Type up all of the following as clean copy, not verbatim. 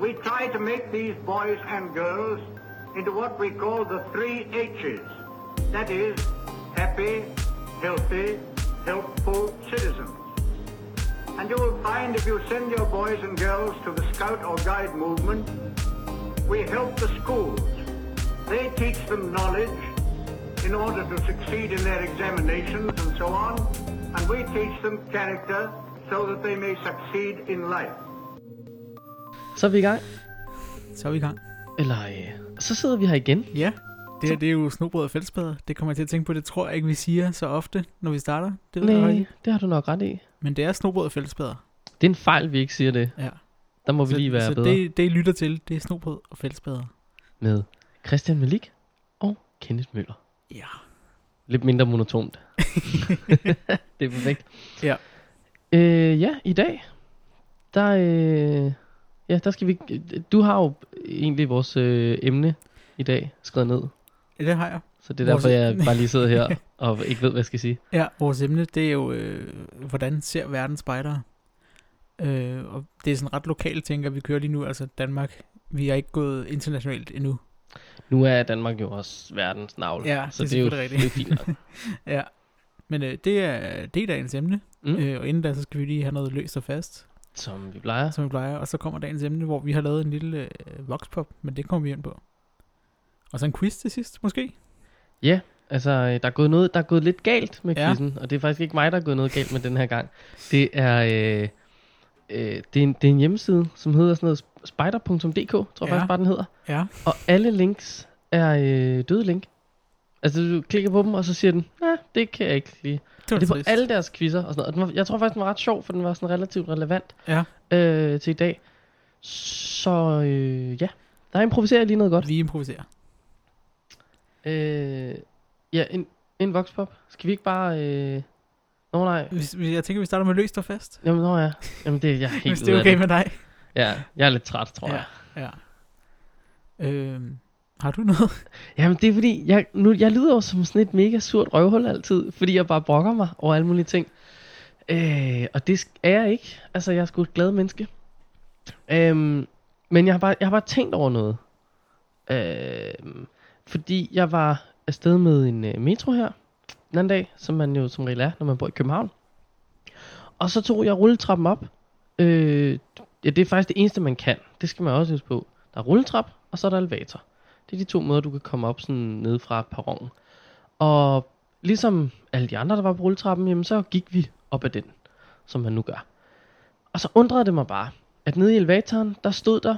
we try to make these boys and girls into what we call the three H's. That is, happy, healthy, helpful citizens. And you will find if you send your boys and girls to the Scout or Guide movement, we help the schools. They teach them knowledge in order to succeed in their examinations and so on, and we teach them character so that they may succeed in life. Så er vi i gang. Eller så sidder vi her igen. Ja, det her det er jo snobrød og fællesbader. Det kommer jeg til at tænke på, det tror jeg ikke vi siger så ofte, når vi starter. Det ved nej, jeg det har du nok ret i. Men det er snobrød og fællesbader. Det er en fejl, vi ikke siger det. Ja. Der må vi lige være så bedre. Så det I lytter til, det er snobrød og fællesbader. Med Christian Malik og Kenneth Møller. Ja. Lidt mindre monotont. Det er perfekt. Ja. I dag, der skal vi... Du har jo egentlig vores emne i dag skrevet ned. Ja, det har jeg. Så det er derfor, jeg bare lige sidder her og ikke ved, hvad jeg skal sige. Ja, vores emne, det er jo, hvordan ser verdens spejdere? Og det er sådan ret lokalt, tænker vi kører lige nu, altså Danmark. Vi er ikke gået internationalt endnu. Nu er Danmark jo også verdens navle, ja, så det er jo det fint. Ja, men det er dagens emne, og inden da, så skal vi lige have noget løst og fast. Som vi plejer. Og så kommer dagens emne, hvor vi har lavet en lille voxpop, men det kommer vi ind på. Og så en quiz til sidst, måske? Ja, altså der er gået lidt galt med quizzen, ja. Og det er faktisk ikke mig, der er gået noget galt med den her gang. Det er, det er en hjemmeside, som hedder sådan noget spejder.dk, tror jeg faktisk bare den hedder. Ja. Og alle links er døde link. Altså du klikker på dem, og så siger den, nej, det kan jeg ikke lige. Det er på alle deres quizzer og sådan noget. Jeg tror faktisk, den var ret sjov, for den var sådan relativt relevant til i dag. Så der improviserer lige noget godt. Vi improviserer. En voxpop. Skal vi ikke bare... nej. Jeg tænker, vi starter med løst og fast. Jamen, det er jeg helt det er okay med dig. Ja, jeg er lidt træt, tror jeg. Ja. Har du noget? Jamen det er fordi, jeg lyder jo som sådan et mega surt røvhul altid, fordi jeg bare brokker mig over alle mulige ting. Og det er jeg ikke. Altså jeg er sgu et glad menneske. Men jeg har bare tænkt over noget. Fordi jeg var afsted med en metro her den anden dag, som man jo som regel er, når man bor i København. Og så tog jeg rulletrappen op. Det er faktisk det eneste man kan. Det skal man også huske på. Der er rulletrap, og så er der elevator. Det er de to måder, du kan komme op sådan nede fra perronen. Og ligesom alle de andre, der var på rulletrappen, jamen så gik vi op ad den, som man nu gør. Og så undrede det mig bare, at nede i elevatoren, der stod der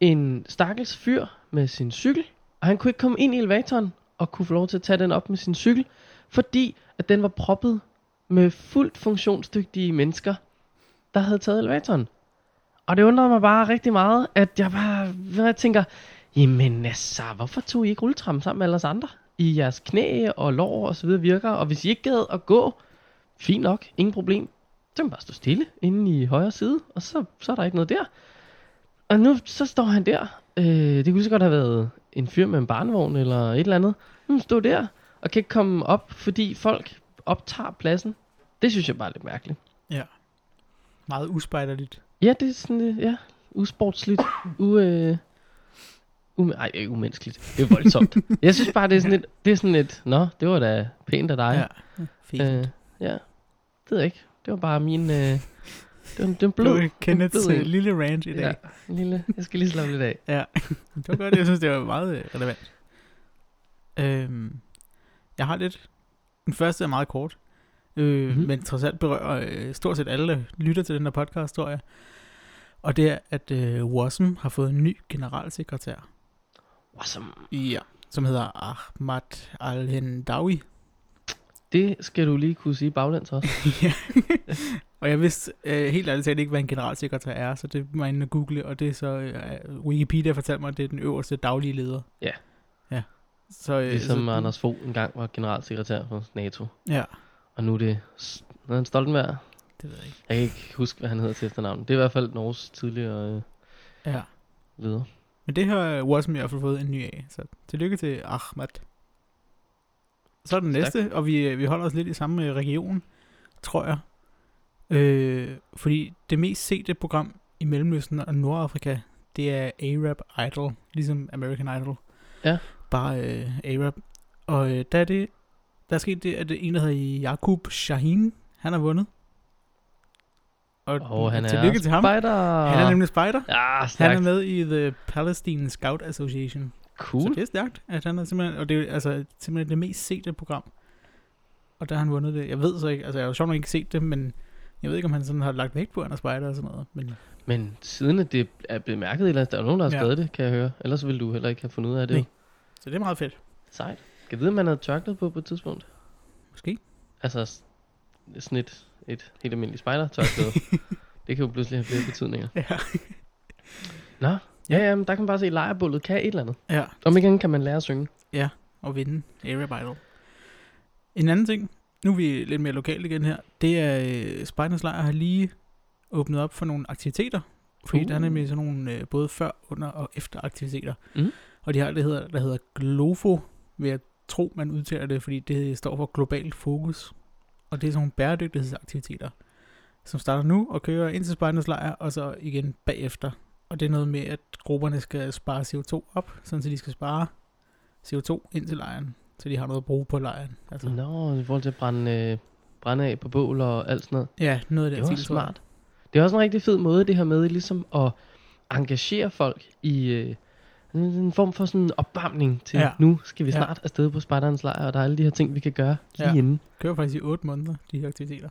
en stakkels fyr med sin cykel. Og han kunne ikke komme ind i elevatoren og kunne få lov til at tage den op med sin cykel, fordi at den var proppet med fuldt funktionsdygtige mennesker, der havde taget elevatoren. Og det undrede mig bare rigtig meget, at jeg tænker... Jamen altså, hvorfor tog I ikke rulletrappen sammen med alle os andre? I jeres knæ og lår og så videre virker. Og hvis I ikke gad at gå, fint nok, ingen problem. Så kan man bare stå stille inde i højre side, og så er der ikke noget der. Og nu så står han der. Det kunne så godt have været en fyr med en barnevogn eller et eller andet. Han står der og kan ikke komme op, fordi folk optager pladsen. Det synes jeg bare er lidt mærkeligt. Ja, meget uspejderligt. Ja, det er sådan, usportsligt. Ikke umenneskeligt. Det er voldsomt. Jeg synes bare, det er sådan lidt... Det er sådan lidt... Nå, det var da pænt af dig. Ja, fint. Det ved jeg ikke. Det var bare min... Den blød... Det var Kenneths lille rant i dag. Ja, jeg skal lige slappe lidt af. Ja, det var godt. Jeg synes, det var meget relevant. Jeg har lidt... Den første er meget kort. Men trods alt berører stort set alle, der lytter til den her podcast, tror jeg. Og det er, at WOSM har fået en ny generalsekretær. WOSM? Ja, som hedder Ahmad Al-Hendawi. Det skal du lige kunne sige baglæns også. Ja, og jeg vidste helt ærligt ikke, hvad en generalsekretær er, så det var inde at google, og det er så Wikipedia fortalte mig, at det er den øverste daglige leder. Ja, så, ligesom så, Anders Fogh engang var generalsekretær for NATO. Ja. Og nu er det Stoltenberg. Det ved jeg ikke. Jeg kan ikke huske, hvad han hedder til efternavn. Det er i hvert fald Norges tidligere leder. Men det har WOSM i hvert fald fået en ny af. Så tillykke til Ahmad. Så er den næste, og vi holder os lidt i samme region, tror jeg. Fordi det mest sete program i Mellemøsten og Nordafrika, det er Arab Idol, ligesom American Idol. Ja. Bare Arab. Og der er det, der er sket det, at en, der hedder Jakob Shahin, han har vundet. Og han tillykke til ham. Spider. Han er nemlig spider. Ja, han er med i The Palestine Scout Association. Cool. Så det er stærkt, at han er simpelthen, og det er altså simpelthen det mest sete program. Og der har han vundet det. Jeg ved så ikke, altså jeg har jo sjovt nok ikke set det, men jeg ved ikke, om han sådan har lagt vægt på, at han er spider og sådan noget. Men siden at det er bemærket, eller der er nogen, der har skrevet det, kan jeg høre. Ellers ville du heller ikke have fundet ud af det. Nej. Så det er meget fedt. Sejt. Kan jeg vide, om man havde tørklæde på et tidspunkt? Måske. Altså sådan et helt almindeligt spejdertørklæde. Det kan jo pludselig have flere betydninger. Ja. Nå, ja, men der kan man bare se, lejrbullet kan et eller andet. Ja. Om igen kan man lære at synge. Ja, og vinde Arab Idol. En anden ting, nu er vi lidt mere lokalt igen her, det er Spejdernes Lejr har lige åbnet op for nogle aktiviteter. Fordi der er nemlig sådan nogle både før, under og efter aktiviteter. Mm. Og de har det, der hedder Glofo, ved at tro, man udtaler det, fordi det står for globalt fokus. Og det er sådan nogle bæredygtighedsaktiviteter, som starter nu og kører ind til Spejdernes Lejr, og så igen bagefter. Og det er noget med, at grupperne skal spare CO2 op, sådan så de skal spare CO2 ind til lejren, så de har noget at bruge på lejren. Altså. Nå, i forhold til at brænde af på bål og alt sådan noget. Ja, noget af det. Det er også smart. Det er også en rigtig fed måde, det her med ligesom at engagere folk i en form for sådan en opvarmning til, nu skal vi snart afsted på Spejdernes Lejr, og der er alle de her ting, vi kan gøre lige inden. Kører faktisk i 8 måneder, de her aktiviteter.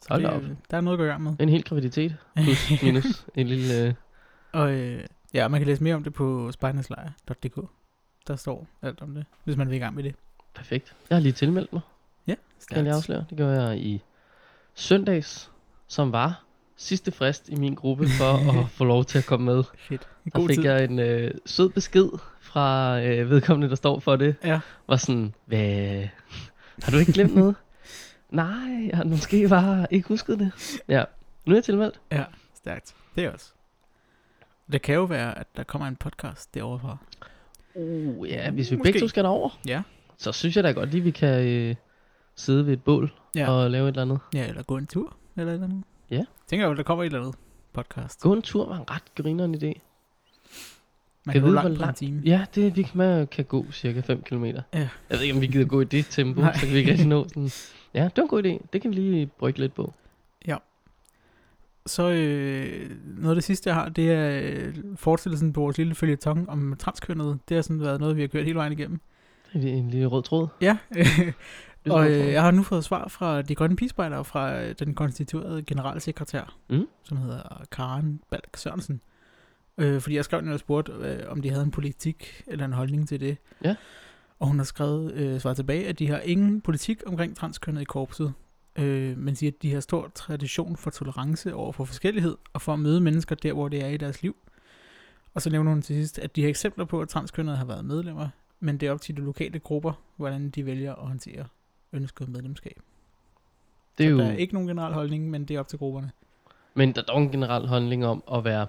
Så det, der er noget at gå i gang med. En hel graviditet, plus minus en lille... Og ja, man kan læse mere om det på spejderneslejr.dk. Der står alt om det, hvis man vil i gang med det. Perfekt. Jeg har lige tilmeldt mig. Ja, stærkt. Kan jeg afsløre. Det gjorde jeg i søndags, som var sidste frist i min gruppe for at få lov til at komme med. Shit. Der fik jeg en sød besked fra vedkommende, der står for det. Ja. Var sådan, hvad? Har du ikke glemt noget? Nej, jeg måske bare ikke husket det. Ja, nu er jeg tilmeldt. Ja, stærkt. Det er også. Det kan jo være, at der kommer en podcast derovre fra. Ja, hvis vi måske begge to skal derover, så synes jeg da godt lige, vi kan sidde ved et bål og lave et eller andet. Ja, eller gå en tur, eller et eller andet. Ja. Tænker jo, der kommer et eller andet podcast. Gå en tur var en ret grineren idé. Man kan gå langt på en time. Ja, man kan gå cirka 5 km. Ja. Jeg ved ikke, om vi gider gå i det tempo, så kan vi ikke rigtig nå sådan... Ja, det var en god idé. Det kan vi lige brygge lidt på. Ja. Så noget af det sidste, jeg har, det er forestillelsen på vores lille føljeton om transkønnede. Det har sådan været noget, vi har kørt hele vejen igennem. Det er en lille rød tråd. Ja. Og jeg har nu fået svar fra De Grønne Pigespejdere, fra den konstituerede generalsekretær, som hedder Karen Balck Sørensen. Fordi jeg skrev, når jeg spurgte, om de havde en politik eller en holdning til det. Ja. Og hun har skrevet svaret tilbage, at de har ingen politik omkring transkønnet i korpset, men siger, at de har stor tradition for tolerance over for forskellighed, og for at møde mennesker der, hvor det er i deres liv. Og så nævner hun til sidst, at de har eksempler på, at transkønnet har været medlemmer, men det er op til de lokale grupper, hvordan de vælger at håndtere ønsket medlemskab. Det er jo... der er ikke nogen generel holdning, men det er op til grupperne. Men der er dog en generel holdning om at være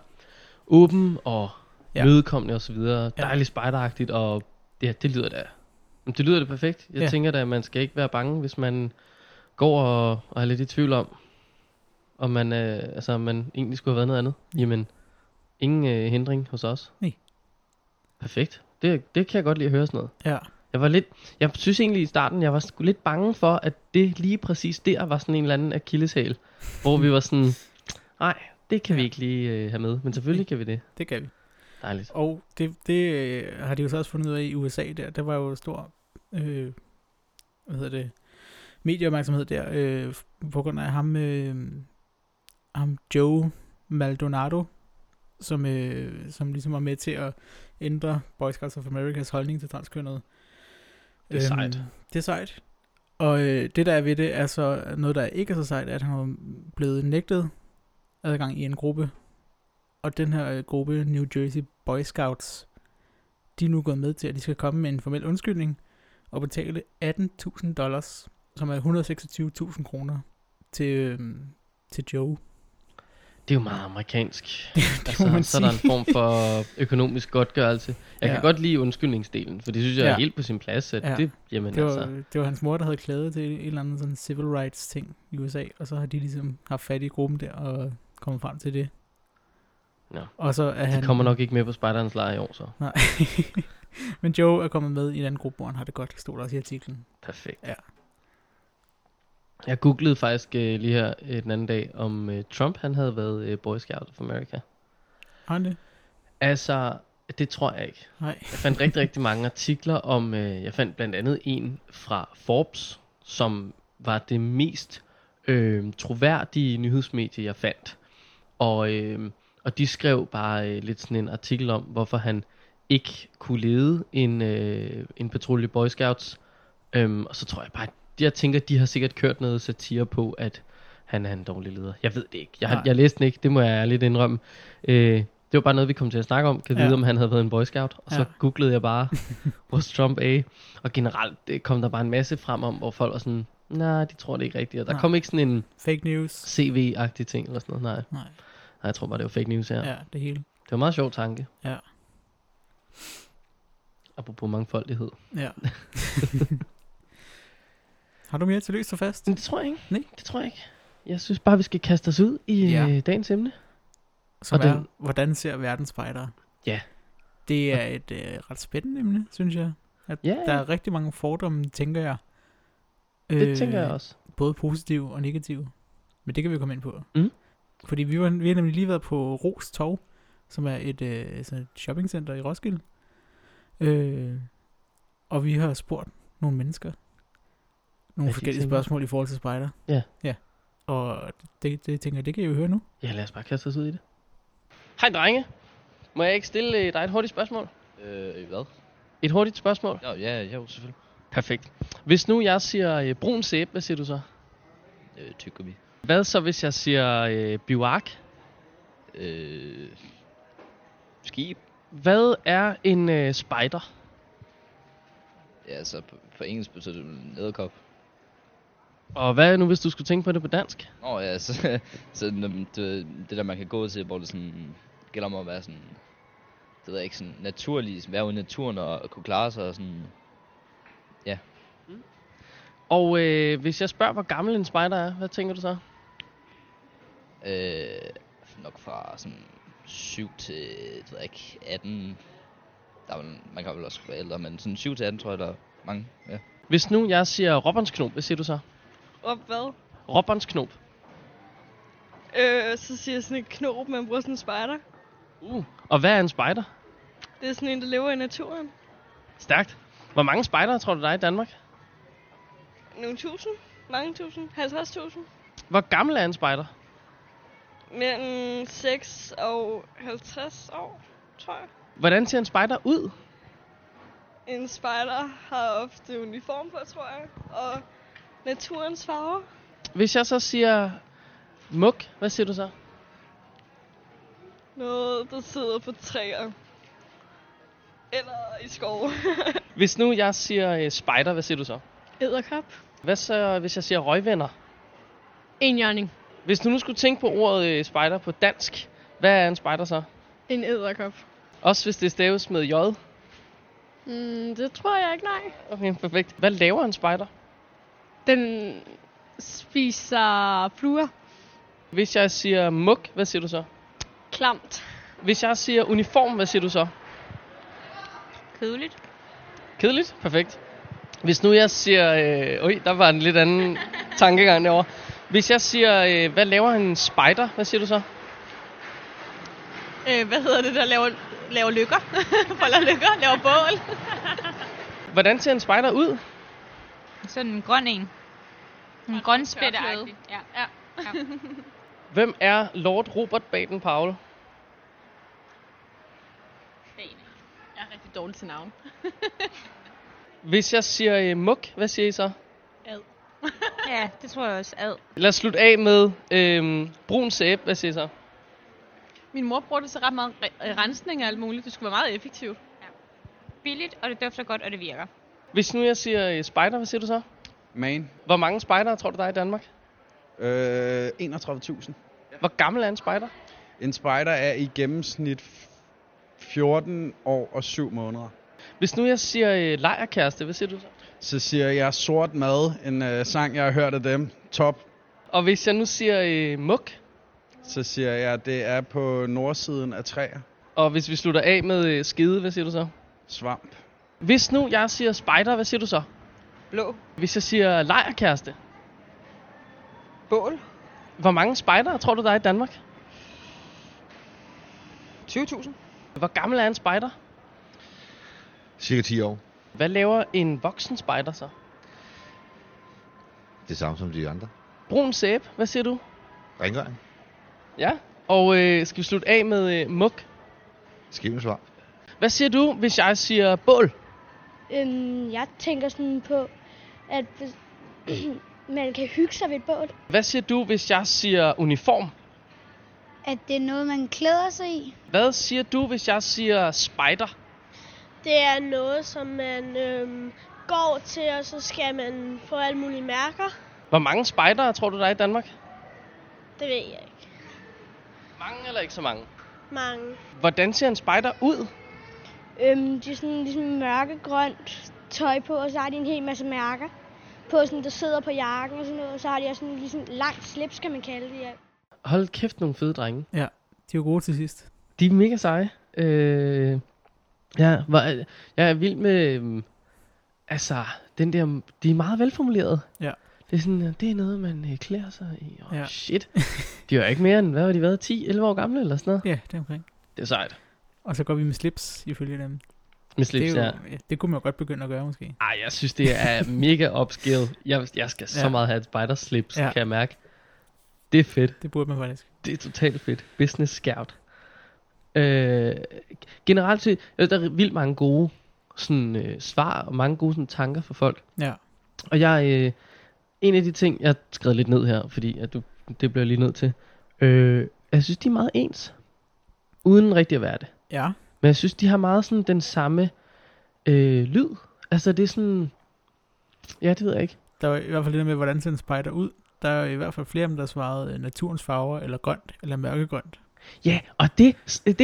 åben og mødekommende osv. Dejligt spejderagtigt, og det lyder da... Det lyder det perfekt. Jeg tænker da, at man skal ikke være bange, hvis man går og er lidt i tvivl om, om man, man egentlig skulle have været noget andet. Jamen, ingen hindring hos os. Nej. Perfekt. Det kan jeg godt lide at høre sådan noget. Ja. Jeg synes egentlig i starten, jeg var sgu lidt bange for, at det lige præcis der var sådan en eller anden akilleshæl, hvor vi var sådan, nej, det kan vi ikke lige have med. Men selvfølgelig kan vi det. Det kan vi. Dejligt. Og det har de jo så også fundet ud af i USA der. Der var jo stor medieopmærksomhed der på grund af ham Joe Maldonado, som ligesom var med til at ændre Boy Scouts of Americas holdning til transkønnede. Det er sejt. Det er sejt. Og det der er ved det er så noget der ikke er så sejt, at han var blevet nægtet adgang i en gruppe. Og den her gruppe, New Jersey Boy Scouts, de er nu gået med til, at de skal komme med en formel undskyldning og betale $18,000, som er 126.000 kroner til Joe. Det er jo meget amerikansk. Så er der en form for økonomisk godtgørelse. Jeg kan godt lide undskyldningsdelen, for det synes jeg er helt på sin plads. At det var hans mor, der havde klaget til en eller anden sådan civil rights ting i USA, og så har de ligesom haft fat i gruppen der og kommet frem til det. Ja. Og så er han... kommer nok ikke med på Spejdernes Lejr i år, så. Nej. Men Joe er kommet med i en anden gruppe, hvor han har det godt, stod der også i artiklen. Perfekt. Ja. Jeg googlede faktisk lige her den anden dag, om Trump han havde været Boy Scout of America. Har han det? Altså, det tror jeg ikke. Nej. Jeg fandt rigtig mange artikler om, jeg fandt blandt andet en fra Forbes, som var det mest troværdige nyhedsmedie, jeg fandt. Og de skrev bare lidt sådan en artikel om, hvorfor han ikke kunne lede en patrulje Boy Scouts. Og så tror jeg bare, jeg tænker, de har sikkert kørt noget satire på, at han er en dårlig leder. Jeg ved det ikke. Jeg læste den ikke, det må jeg ærligt indrømme. Det var bare noget, vi kom til at snakke om. Kan vide, om han havde været en Boy Scout. Og så googlede jeg bare, was Trump A? Og generelt kom der bare en masse frem om, hvor folk var sådan, nej, de tror det ikke rigtigt. Og der kom ikke sådan en fake news, CV-agtig ting eller sådan noget. Nej. Jeg tror bare, det var fake news her. Ja, det hele. Det var en meget sjov tanke. Ja. Apropos mangfoldighed. Ja. Har du mere til løs og fast? Det tror jeg ikke. Nej, det tror jeg ikke. Jeg synes bare, vi skal kaste os ud i dagens emne. Som er, hvordan ser verden spejdere? Ja. Det er et ret spændende emne, synes jeg. Der er rigtig mange fordomme, tænker jeg. Det tænker jeg også. Både positive og negative. Men det kan vi jo komme ind på. Mm. Fordi vi har nemlig lige været på Ros Tog, som er et shoppingcenter i Roskilde. Og vi har spurgt nogle mennesker nogle forskellige spørgsmål i forhold til spejder. Ja. Ja. Og det tænker jeg, det kan I jo høre nu. Ja, lad os bare kaste os ud i det. Hej drenge. Må jeg ikke stille dig et hurtigt spørgsmål? Hvad? Et hurtigt spørgsmål? Ja, selvfølgelig. Perfekt. Hvis nu jeg siger brun sæbe, hvad siger du så? Tyggegummi. Hvad så, hvis jeg siger biwak? Skib. Hvad er en spejder? Ja, så på engelsk betyder det en edderkop. Og hvad nu, hvis du skulle tænke på det på dansk? Så det der, man kan gå til, hvor det sådan gælder om at være sådan, det ved ikke, sådan naturlig, være ude i naturen og kunne klare sig og sådan, ja. Mm. Og hvis jeg spørger, hvor gammel en spejder er, hvad tænker du så? Nok fra sådan 7 til, det ved ikke, 18. Der er, man kan vel også være ældre, men sådan 7 til 18, tror jeg, der er mange, ja. Hvis nu jeg siger råbåndsknop, hvad siger du så? Hvad? Råbåndsknop. Så siger jeg sådan et knop, man bruger sådan en spejder. Og hvad er en spejder? Det er sådan en, der lever i naturen. Stærkt. Hvor mange spejdere tror du der er i Danmark? Nogle tusind. Mange tusind. 50.000. Hvor gammel er en spejder? Mellem 6 og 50 år, tror jeg. Hvordan ser en spejder ud? En spejder har ofte uniform på, tror jeg, og naturens farver. Hvis jeg så siger muk, hvad siger du så? Noget, der sidder på træer. Eller i skove. Hvis nu jeg siger spejder, hvad siger du så? Edderkop. Hvad så, hvis jeg siger røgvenner? Enhjørning. Hvis du nu skulle tænke på ordet spejder på dansk, hvad er en spejder så? En edderkop. Også hvis det staves med j? Det tror jeg ikke, nej. Okay, perfekt. Hvad laver en spejder? Den spiser fluer. Hvis jeg siger muk, hvad siger du så? Klamt. Hvis jeg siger uniform, hvad siger du så? Kedeligt. Kedeligt? Perfekt. Hvis nu jeg siger... der var en lidt anden tankegang derovre. Hvis jeg siger, hvad laver en spejder, hvad siger du så? Hvad hedder det, der laver lykker? Folder lykker, laver bål. Hvordan ser en spejder ud? Sådan en grøn en. En grøn spætteagtig. Ja. Hvem er Lord Robert Baden-Powell? Jeg er rigtig dårlig til navn. Hvis jeg siger muk, hvad siger I så? Ad. Ja, det tror jeg også. Ad. Lad os slutte af med brun sæbe, hvad siger I så? Min mor bruger det så ret meget rensning og alt muligt. Det skulle være meget effektivt. Ja. Billigt, og det dufter godt, og det virker. Hvis nu jeg siger spejder, hvad siger du så? Man. Hvor mange spejdere tror du, der er i Danmark? 31.000. Hvor gammel er en spejder? En spejder er i gennemsnit 14 år og 7 måneder. Hvis nu jeg siger lejrkæreste, hvad siger du så? Så siger jeg Sorten Mad, en sang, jeg har hørt af dem. Top. Og hvis jeg nu siger muk? Så siger jeg, at det er på nordsiden af træer. Og hvis vi slutter af med skede, hvad siger du så? Svamp. Hvis nu jeg siger spejder, hvad siger du så? Blå. Hvis jeg siger lejrkæreste? Bål. Hvor mange spejdere tror du, der er i Danmark? 20.000. Hvor gammel er en spejder? Cirka 10 år. Hvad laver en voksen spejder så? Det samme som de andre. Brun sæbe, hvad siger du? Rengøring. Ja, og skal vi slutte af med muk? Skivensvar. Hvad siger du, hvis jeg siger bål? Jeg tænker sådan på, at man kan hygge sig ved et bål. Hvad siger du, hvis jeg siger uniform? At det er noget, man klæder sig i. Hvad siger du, hvis jeg siger spejder? Det er noget, som man går til, og så skal man få alle mulige mærker. Hvor mange spejdere tror du, der er i Danmark? Det ved jeg ikke. Mange eller ikke så mange? Mange. Hvordan ser en spejder ud? De er sådan ligesom mørkegrønt tøj på, og så har de en hel masse mærker på, sådan, der sidder på jakken og sådan noget. Og så har de også sådan ligesom langt slips, kan man kalde det. Ja. Hold kæft, nogle fede drenge. Ja, de var gode til sidst. De er mega seje. Ja, jeg er vild med, altså, den der, de er meget velformuleret. Ja. Det er sådan, det er noget, man klæder sig i. Åh, ja. Shit. De var ikke mere end, hvad var de været, 10-11 år gamle eller sådan noget? Ja, det er omkring. Det er sejt. Og så går vi med slips, ifølge dem. Med slips, det er jo, ja. Det kunne man jo godt begynde at gøre, måske. Ej, jeg synes, det er mega upscale. Jeg skal så meget have et spider-slips, kan jeg mærke. Det er fedt. Det burde man faktisk. Det er totalt fedt. Business scout. Generelt set, der er vildt mange gode sådan, svar og mange gode sådan, tanker for folk. Ja. Og en af de ting, jeg skrev lidt ned her, fordi at det bliver lige nødt til. Jeg synes, de er meget ens. Uden rigtig at være det. Ja. Men jeg synes, de har meget sådan den samme lyd. Altså det er sådan, ja, det ved jeg ikke. Der var i hvert fald lidt med, hvordan ser en spejder ud. Der er i hvert fald flere af dem, der svarede naturens farver, eller grønt, eller mørkegrønt. Ja, og det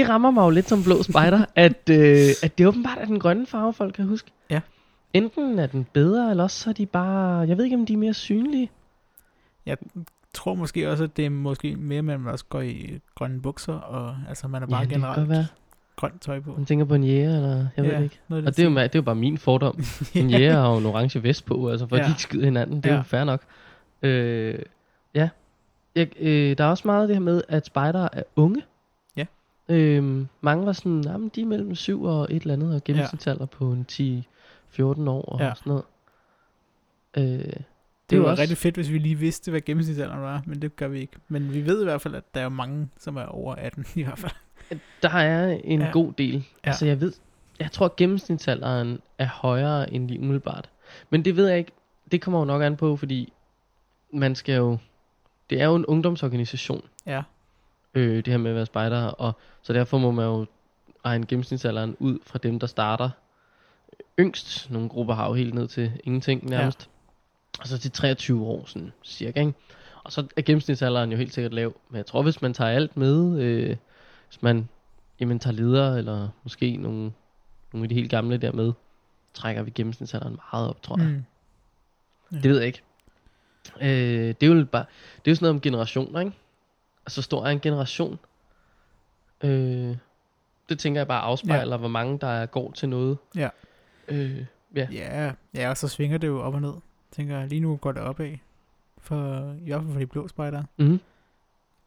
rammer mig jo lidt som blå spejder, at det åbenbart er den grønne farve, folk kan huske. Ja. Enten er den bedre, eller også så er de bare, jeg ved ikke, om de er mere synlige. Jeg tror måske også, at det er måske mere, man også går i grønne bukser, og altså man er bare generelt grønt tøj på. Man tænker på en jæger, eller jeg ved ikke. Og det er jo bare min fordom. En jæger har jo en orange vest på, altså for at de ikke skyder hinanden, det er jo fair nok. Der er også meget det her med, at spejdere er unge. Ja. Mange var sådan, jamen de er mellem 7 og et eller andet, og gennemsnitsalder på en 10-14 år og sådan noget. Det var også rigtig fedt, hvis vi lige vidste, hvad gennemsnitsalderen var, men det gør vi ikke. Men vi ved i hvert fald, at der er mange, som er over 18 i hvert fald. Der er en god del. Ja. Altså jeg tror, at gennemsnitsalderen er højere end lige umiddelbart. Men det ved jeg ikke, det kommer jo nok an på, fordi man skal jo, det er jo en ungdomsorganisation. Ja. Det her med at være spejder, og så derfor må man jo regne gennemsnitsalderen ud fra dem, der starter yngst. Nogle grupper har jo helt ned til ingenting nærmest. Ja. Og så til 23 år, sådan cirka, ikke? Og så er gennemsnitsalderen jo helt sikkert lav. Men jeg tror, hvis man tager alt med, hvis man tager ledere, eller måske nogle af de helt gamle der med, trækker vi gennemsnitsalderen meget op, tror jeg. Mm. Ja. Det ved jeg ikke. Det er jo sådan noget om generationer, ikke? Altså stor er en generation. Det tænker jeg bare afspejler, hvor mange der går til noget. Ja. Ja, og så svinger det jo op og ned. Tænker lige nu går det opad. I hvert fald for de blå spejdere. Mm-hmm.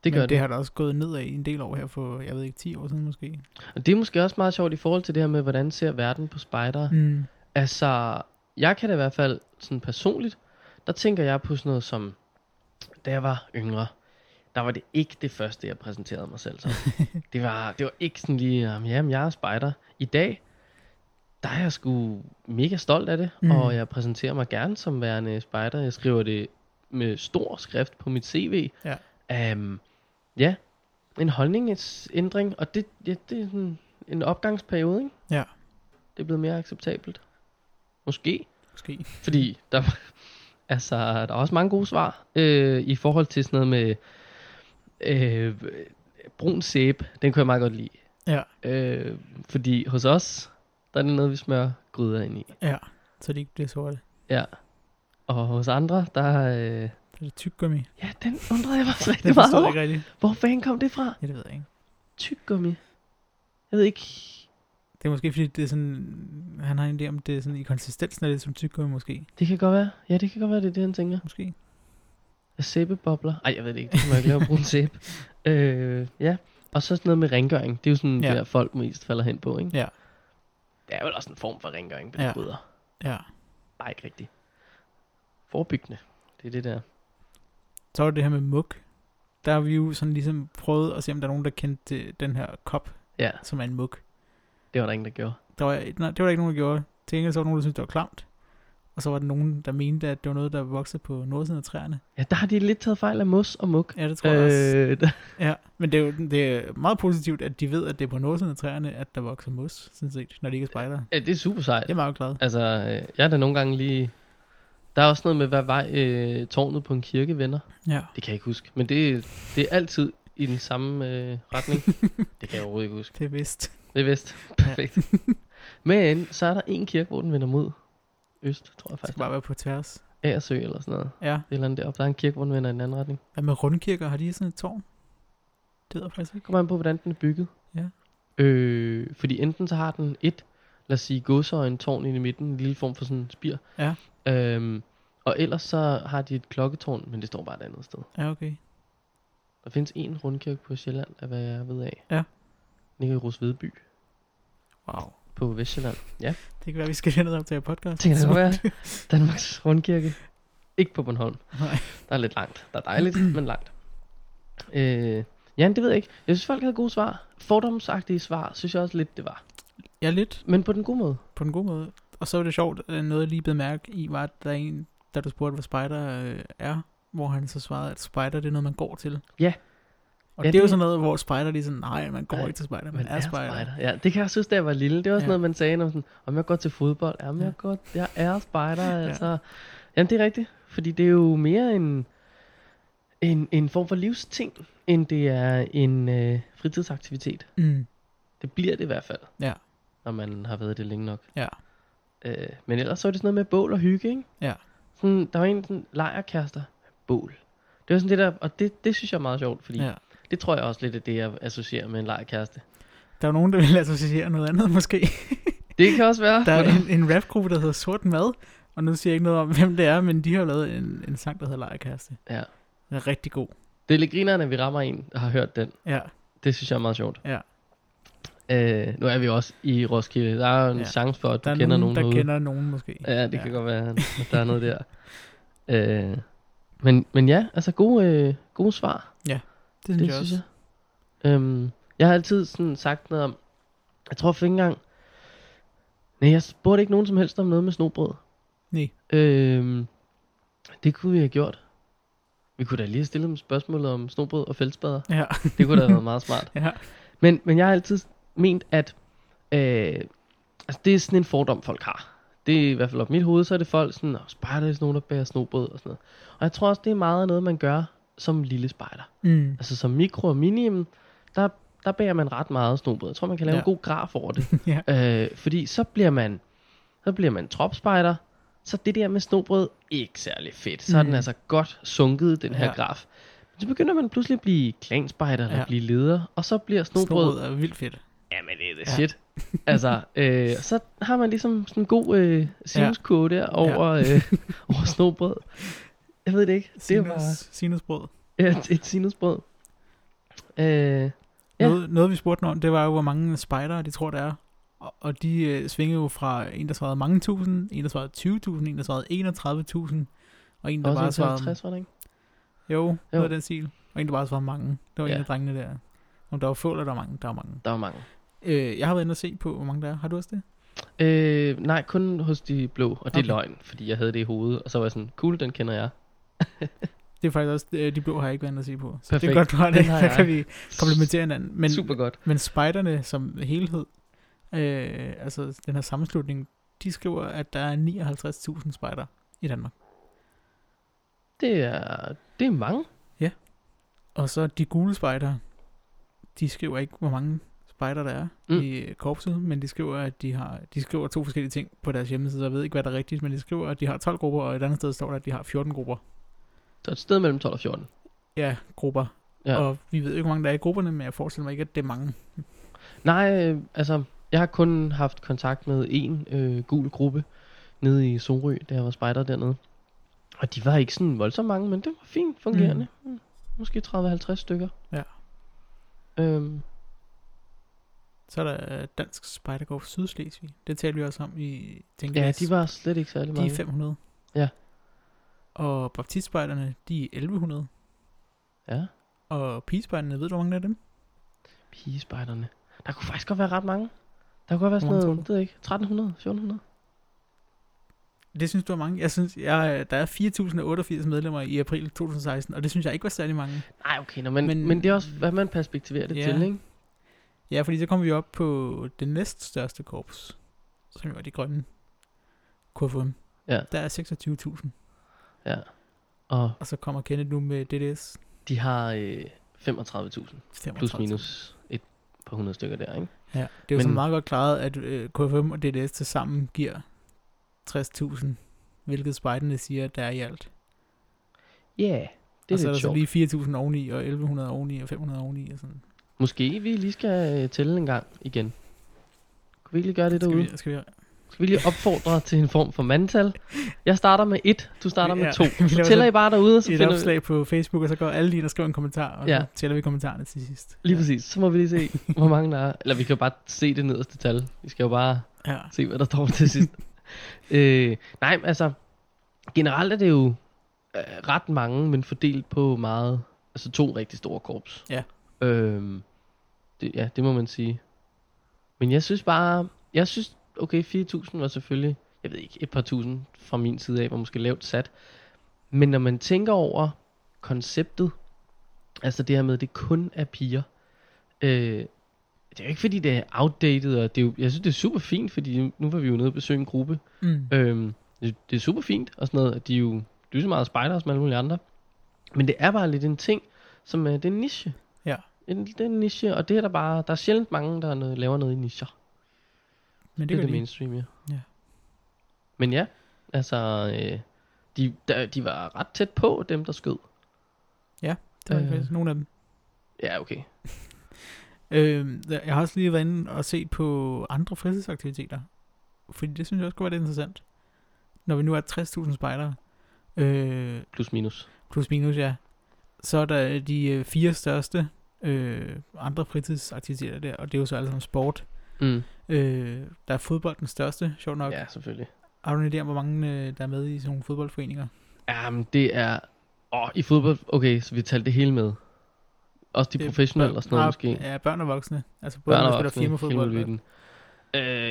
Det gør det. Det har da også gået nedad i en del år her for, jeg ved ikke, 10 år siden måske. Og det er måske også meget sjovt i forhold til det her med, hvordan ser verden på spejdere. Mm. Altså, jeg kan da i hvert fald sådan personligt, der tænker jeg på sådan noget som, da jeg var yngre, der var det ikke det første, jeg præsenterede mig selv som. Det var ikke sådan lige, jamen jeg er spejder. I dag, der er jeg sgu mega stolt af det, og jeg præsenterer mig gerne som værende spejder. Jeg skriver det med stor skrift på mit CV. Ja, en holdningsændring, og det er sådan en opgangsperiode, ikke? Ja. Det er blevet mere acceptabelt. Måske. Fordi altså, der er også mange gode svar i forhold til sådan noget med brun sæbe. Den kunne jeg meget godt lide. Ja. Fordi hos os, der er det noget, vi smører gryder ind i. Ja, så de ikke bliver sorte. Ja. Og hos andre, der Det er tyggegummi. Ja, den undrede jeg mig rigtig meget over. Ikke rigtigt. Hvor fanden kom det fra? Ja, det ved jeg ikke. Tyggegummi. Jeg ved ikke. Det er måske fordi det er sådan, han har en idé om det er sådan i konsistensen af det som tyggegummi måske. Det kan godt være. Ja, det kan godt være det er det han tænker. Måske. Sæbebobler. Ej, jeg ved det ikke. Det må jeg ikke lave at bruge en sæbe. Ja. Og så sådan noget med rengøring. Det er jo sådan der folk mest falder hen på, ikke? Ja. Det er vel også en form for rengøring på bryder. Ja. Bare ikke rigtigt. Forebyggende. Det er det der. Så var det her med muk. Der har vi jo sådan ligesom prøvet at se, om der er nogen, der kendte den her kop, som er en muk. Det var der ingen, der gjorde. Det var der ikke nogen, der gjorde. Til gengæld så var der nogen, der syntes, det var klamt. Og så var der nogen, der mente, at det var noget, der voksede på nordsiden af træerne. Ja, der har de lidt taget fejl af mos og muk. Ja, det tror jeg også. Ja, men det er jo det er meget positivt, at de ved, at det er på nordsiden af træerne, at der vokser mos, sådan set, når de ikke er spejder. Ja, det er super sejt. Det er meget glad. Altså, jeg er da nogle gange lige... Der er også noget med, hvad vej tårnet på en kirke vender. Ja. Det kan jeg ikke huske. Men det er altid i den samme retning. Det kan jeg overhovedet ikke huske. Det er vist. Det er vist. Perfekt. Ja. Men så er der en kirke, hvor den vender mod øst, tror jeg faktisk. Det skal bare være på tværs. Agersø eller sådan noget. Ja. Det eller andet deroppe. Der er en kirke, hvor den vender i en anden retning. Hvad med rundkirker? Har de sådan et tårn? Det ved jeg faktisk ikke. Kommer an på, hvordan den er bygget. Ja. Fordi enten så har den et, lad os sige, godser og en tårn inde i midten. En lille form for sådan en spir. Ja. Og ellers så har de et klokketårn, men det står bare et andet sted. Ja, okay. Der findes en rundkirke på Sjælland, af hvad jeg ved af. Ja. Nikke Rusvedby. Wow. På Vestjylland. Ja. Det kan være, vi skal hende op til podcast. Det kan det være. Danmarks rundkirke. Ikke på Bornholm. Nej. Der er lidt langt. Der er dejligt, men langt. Ja, det ved jeg ikke. Jeg synes, folk havde gode svar. Fordomsagtige svar, synes jeg også lidt, det var. Ja, lidt. Men på den gode måde. På den gode måde. Og så var det sjovt, at noget jeg lige blev mærke i, var, at der er en, der du spurgte, hvad spejder er, hvor han så svarede, at spejder, det er noget, man går til. Ja. Og det er jo sådan noget, hvor spejder lige sådan, nej, man går ikke til spejder, man er spejder. Ja, det kan jeg synes, da jeg var lille. Det var også noget, man sagde, når sådan, om jeg går til fodbold, jamen jeg er spejder, altså. Ja. Jamen det er rigtigt, fordi det er jo mere en form for livsting, end det er en fritidsaktivitet. Mm. Det bliver det i hvert fald, når man har været det længe nok. Ja. Men ellers så var det sådan noget med bål og hygge, ikke? Ja. Sådan, der var en sådan lejerkærester. Bål. Det var sådan det der. Og det synes jeg er meget sjovt, fordi det tror jeg også lidt er det jeg associerer med en lejerkæreste. Der er nogen der vil associere noget andet måske. Det kan også være. Der er en rapgruppe der hedder Sorten Mad. Og nu siger jeg ikke noget om hvem det er, men de har lavet en sang der hedder Lejerkæreste. Ja. Den er rigtig god. Det er lidt grinerne vi rammer en der har hørt den. Ja. Det synes jeg er meget sjovt. Ja. Nu er vi også i Roskilde. Der er jo en chance for, at du kender nogen. Der noget. Kender nogen måske. Ja, det kan godt være, at der er noget der. Men ja, altså gode svar. Ja, det synes jeg også. Jeg. Jeg har altid sådan sagt noget om, jeg tror for ikke engang, nej, jeg spurgte ikke nogen som helst om noget med snobrød. Nej. Det kunne vi have gjort. Vi kunne da lige have stillet dem spørgsmålet om snobrød og fældsbader. Ja. Det kunne da have været meget smart. Ja. Men jeg har altid ment, at altså det er sådan en fordom, folk har. Det er i hvert fald op mit hoved, så er det folk sådan, spejder er sådan nogen, der bærer snobrød og sådan noget. Og jeg tror også, det er meget noget, man gør som lille spejder. Mm. Altså som mikro og minimum, der bærer man ret meget snobrød. Jeg tror, man kan lave en god graf over det. Fordi så bliver man tropspejder, så det der med snobrød, ikke særlig fedt. Så er den altså godt sunket, den her graf. Så begynder man pludselig at blive klanspejder eller blive leder, og så bliver snobrød er vildt fedt. Jamen det er shit. Altså, så har man ligesom sådan en god sinuskurve der over, over snobrød. Jeg ved det ikke. Sinusbrød. Ja, et sinusbrød. Noget vi spurgte om, det var jo, hvor mange spejdere de tror, der er. Og de svingede jo fra en, der svarede mange tusind, en, der svarede 20.000, en, der svarede 31.000, og en, der også bare svarede... 50, var det ikke? Jo, det var den stil. Og en, der bare svarede mange. Det var en af drengene der. Om der var få, eller der var mange? Der var mange. Der var mange. Jeg har været inde og se på, hvor mange der er. Har du også det? Nej, kun hos de blå. Og det er løgn, fordi jeg havde det i hovedet. Og så var jeg sådan, cool, den kender jeg. Det er faktisk også, de blå har jeg ikke været inde og se på. Så perfekt. Det er godt, at der kan vi komplementere hinanden. Men, super godt. Men spejderne som helhed, altså den her sammenslutning, de skriver, at der er 59.000 spejdere i Danmark. Det er mange. Ja. Og så de gule spejdere, de skriver ikke, hvor mange spejdere der er i korpset, men de skriver, at de skriver to forskellige ting på deres hjemmeside, og jeg ved ikke, hvad der er rigtigt, men de skriver, at de har 12 grupper, og et andet sted står der, at de har 14 grupper. Der er et sted mellem 12 og 14. Ja, grupper. Ja. Og vi ved jo ikke, hvor mange der er i grupperne, men jeg forestiller mig ikke, at det er mange. Nej, altså, jeg har kun haft kontakt med en gul gruppe nede i Sorø, da jeg var spejder dernede. Og de var ikke sådan voldsomt mange, men det var fint fungerende. Mm. Måske 30-50 stykker. Ja. Så er der Dansk Spejderkorps Sydslesvig. Det talte vi også om i... Ja, de var slet ikke særlig mange. De er 500. Ja. Og baptistspejderne, de er 1100. Ja. Og pigespejderne, ved du hvor mange af dem? Pigespejderne... Der kunne faktisk godt være ret mange. Der kunne godt være sådan noget, jeg ved ikke, 1300, 1400. Det synes du er mange. Jeg synes, der er 4088 medlemmer i april 2016, og det synes jeg ikke var særlig mange. Nej, okay, nå, men det er også, hvad man perspektiverer det til, ikke? Ja, fordi så kommer vi op på det næststørste korps, som var De Grønne. KFM. Ja. Der er 26.000. Ja. Og så kommer Kenneth nu med DDS. De har 35.000. Plus minus et på 100 stykker der, ikke? Ja, det er jo så meget godt klaret, at KFM og DDS til sammen giver 60.000, hvilket spejderne siger, der er i alt. Ja, yeah, det er lidt sjovt. Og så er der så lige 4.000 oveni, og 1.100 oveni, og 500 oveni, og sådan. Måske vi lige skal tælle en gang igen. Kunne vi lige gøre det derude? Skal vi lige opfordre til en form for mandtal? Jeg starter med 1, du starter med 2. Så tæller I bare derude, og så finder vi... Et opslag på Facebook, og så går alle lige, der skriver en kommentar, og så tæller vi kommentarerne til sidst. Lige præcis. Så må vi lige se, hvor mange der er. Eller vi kan jo bare se det nederste tal. Vi skal jo bare se, hvad der står til sidst. Nej, altså... Generelt er det jo ret mange, men fordelt på meget... Altså 2 rigtig store korps. Ja. Det må man sige. Men jeg synes bare... Okay, 4.000 var selvfølgelig, jeg ved ikke, et par tusind fra min side af, var måske lavt sat. Men når man tænker over konceptet, altså det her med, det kun er piger, det er jo ikke fordi, det er outdated, og det er jo, jeg synes, det er super fint, fordi nu var vi jo nede og besøge en gruppe. Mm. Det er super fint, og sådan noget, at de er jo lige så meget spejdere som alle mulige andre. Men det er bare lidt en ting, som er, det er en niche. Ja. Det er en niche, og det er der bare, der er sjældent mange, der laver noget i nischer. Men det er det mainstream, ja. Men ja, altså, de var ret tæt på, dem der skød. Ja, det var faktisk nogle af dem. Ja, okay. Jeg har også lige været inde og set på andre fritidsaktiviteter, fordi det synes jeg også kunne være lidt interessant. Når vi nu er 60.000 spejdere. Plus minus. Plus minus, ja. Så er der de 4 største andre fritidsaktiviteter der, og det er jo så alle sammen sport. Mm. Der er fodbold den største, sjovt nok. Ja, selvfølgelig. Har du en idé om, hvor mange der er med i sådan nogle fodboldforeninger? Jamen, det er... i fodbold... Okay, så vi talte det hele med. Også de professionelle og sådan noget, måske. Ja, børn og voksne. Altså både, der spiller firmafodbold.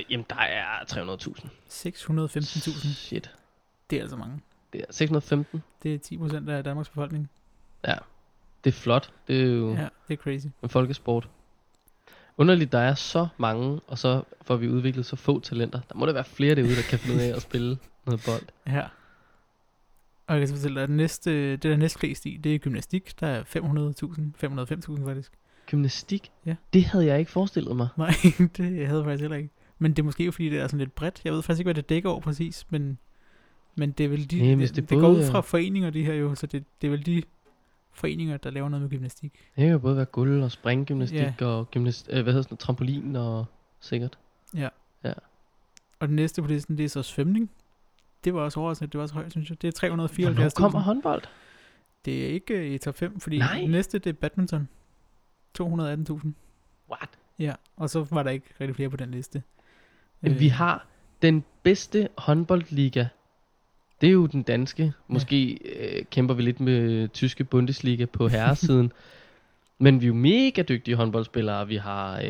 Jamen, der er 300.000. 615.000. Shit. Det er altså mange. Det er 615. Det er 10% af Danmarks befolkning. Ja, det er flot. Det er jo... Ja, det er crazy. En folkesport. Underligt, der er så mange, og så får vi udviklet så få talenter. Der må der være flere derude, der kan finde ud af at spille noget bold. Ja. Og jeg kan så fortælle dig, at det der næstflest i, det er gymnastik. Der er 505.000 faktisk. Gymnastik? Ja. Det havde jeg ikke forestillet mig. Nej, det havde jeg faktisk heller ikke. Men det er måske fordi, det er sådan lidt bredt. Jeg ved faktisk ikke, hvad det dækker over præcis, men det er vel de... Jamen, det både, går ud fra foreninger, de her jo, så det er vel de... foreninger, der laver noget med gymnastik. Det kan jo både være gulv og springgymnastik og trampolin og sikkert. Ja. Og den næste på listen, det er så svømning. Det var også overraskende, det var også højt, synes jeg. Det er 374. Hvornår kommer håndbold? Det er ikke i top 5, fordi den næste, det er badminton. 218.000. What? Ja, og så var der ikke rigtig flere på den liste. Vi har den bedste håndboldliga. Det er jo den danske. Måske kæmper vi lidt med tyske Bundesliga på herresiden. Men vi er jo mega dygtige håndboldspillere. Vi har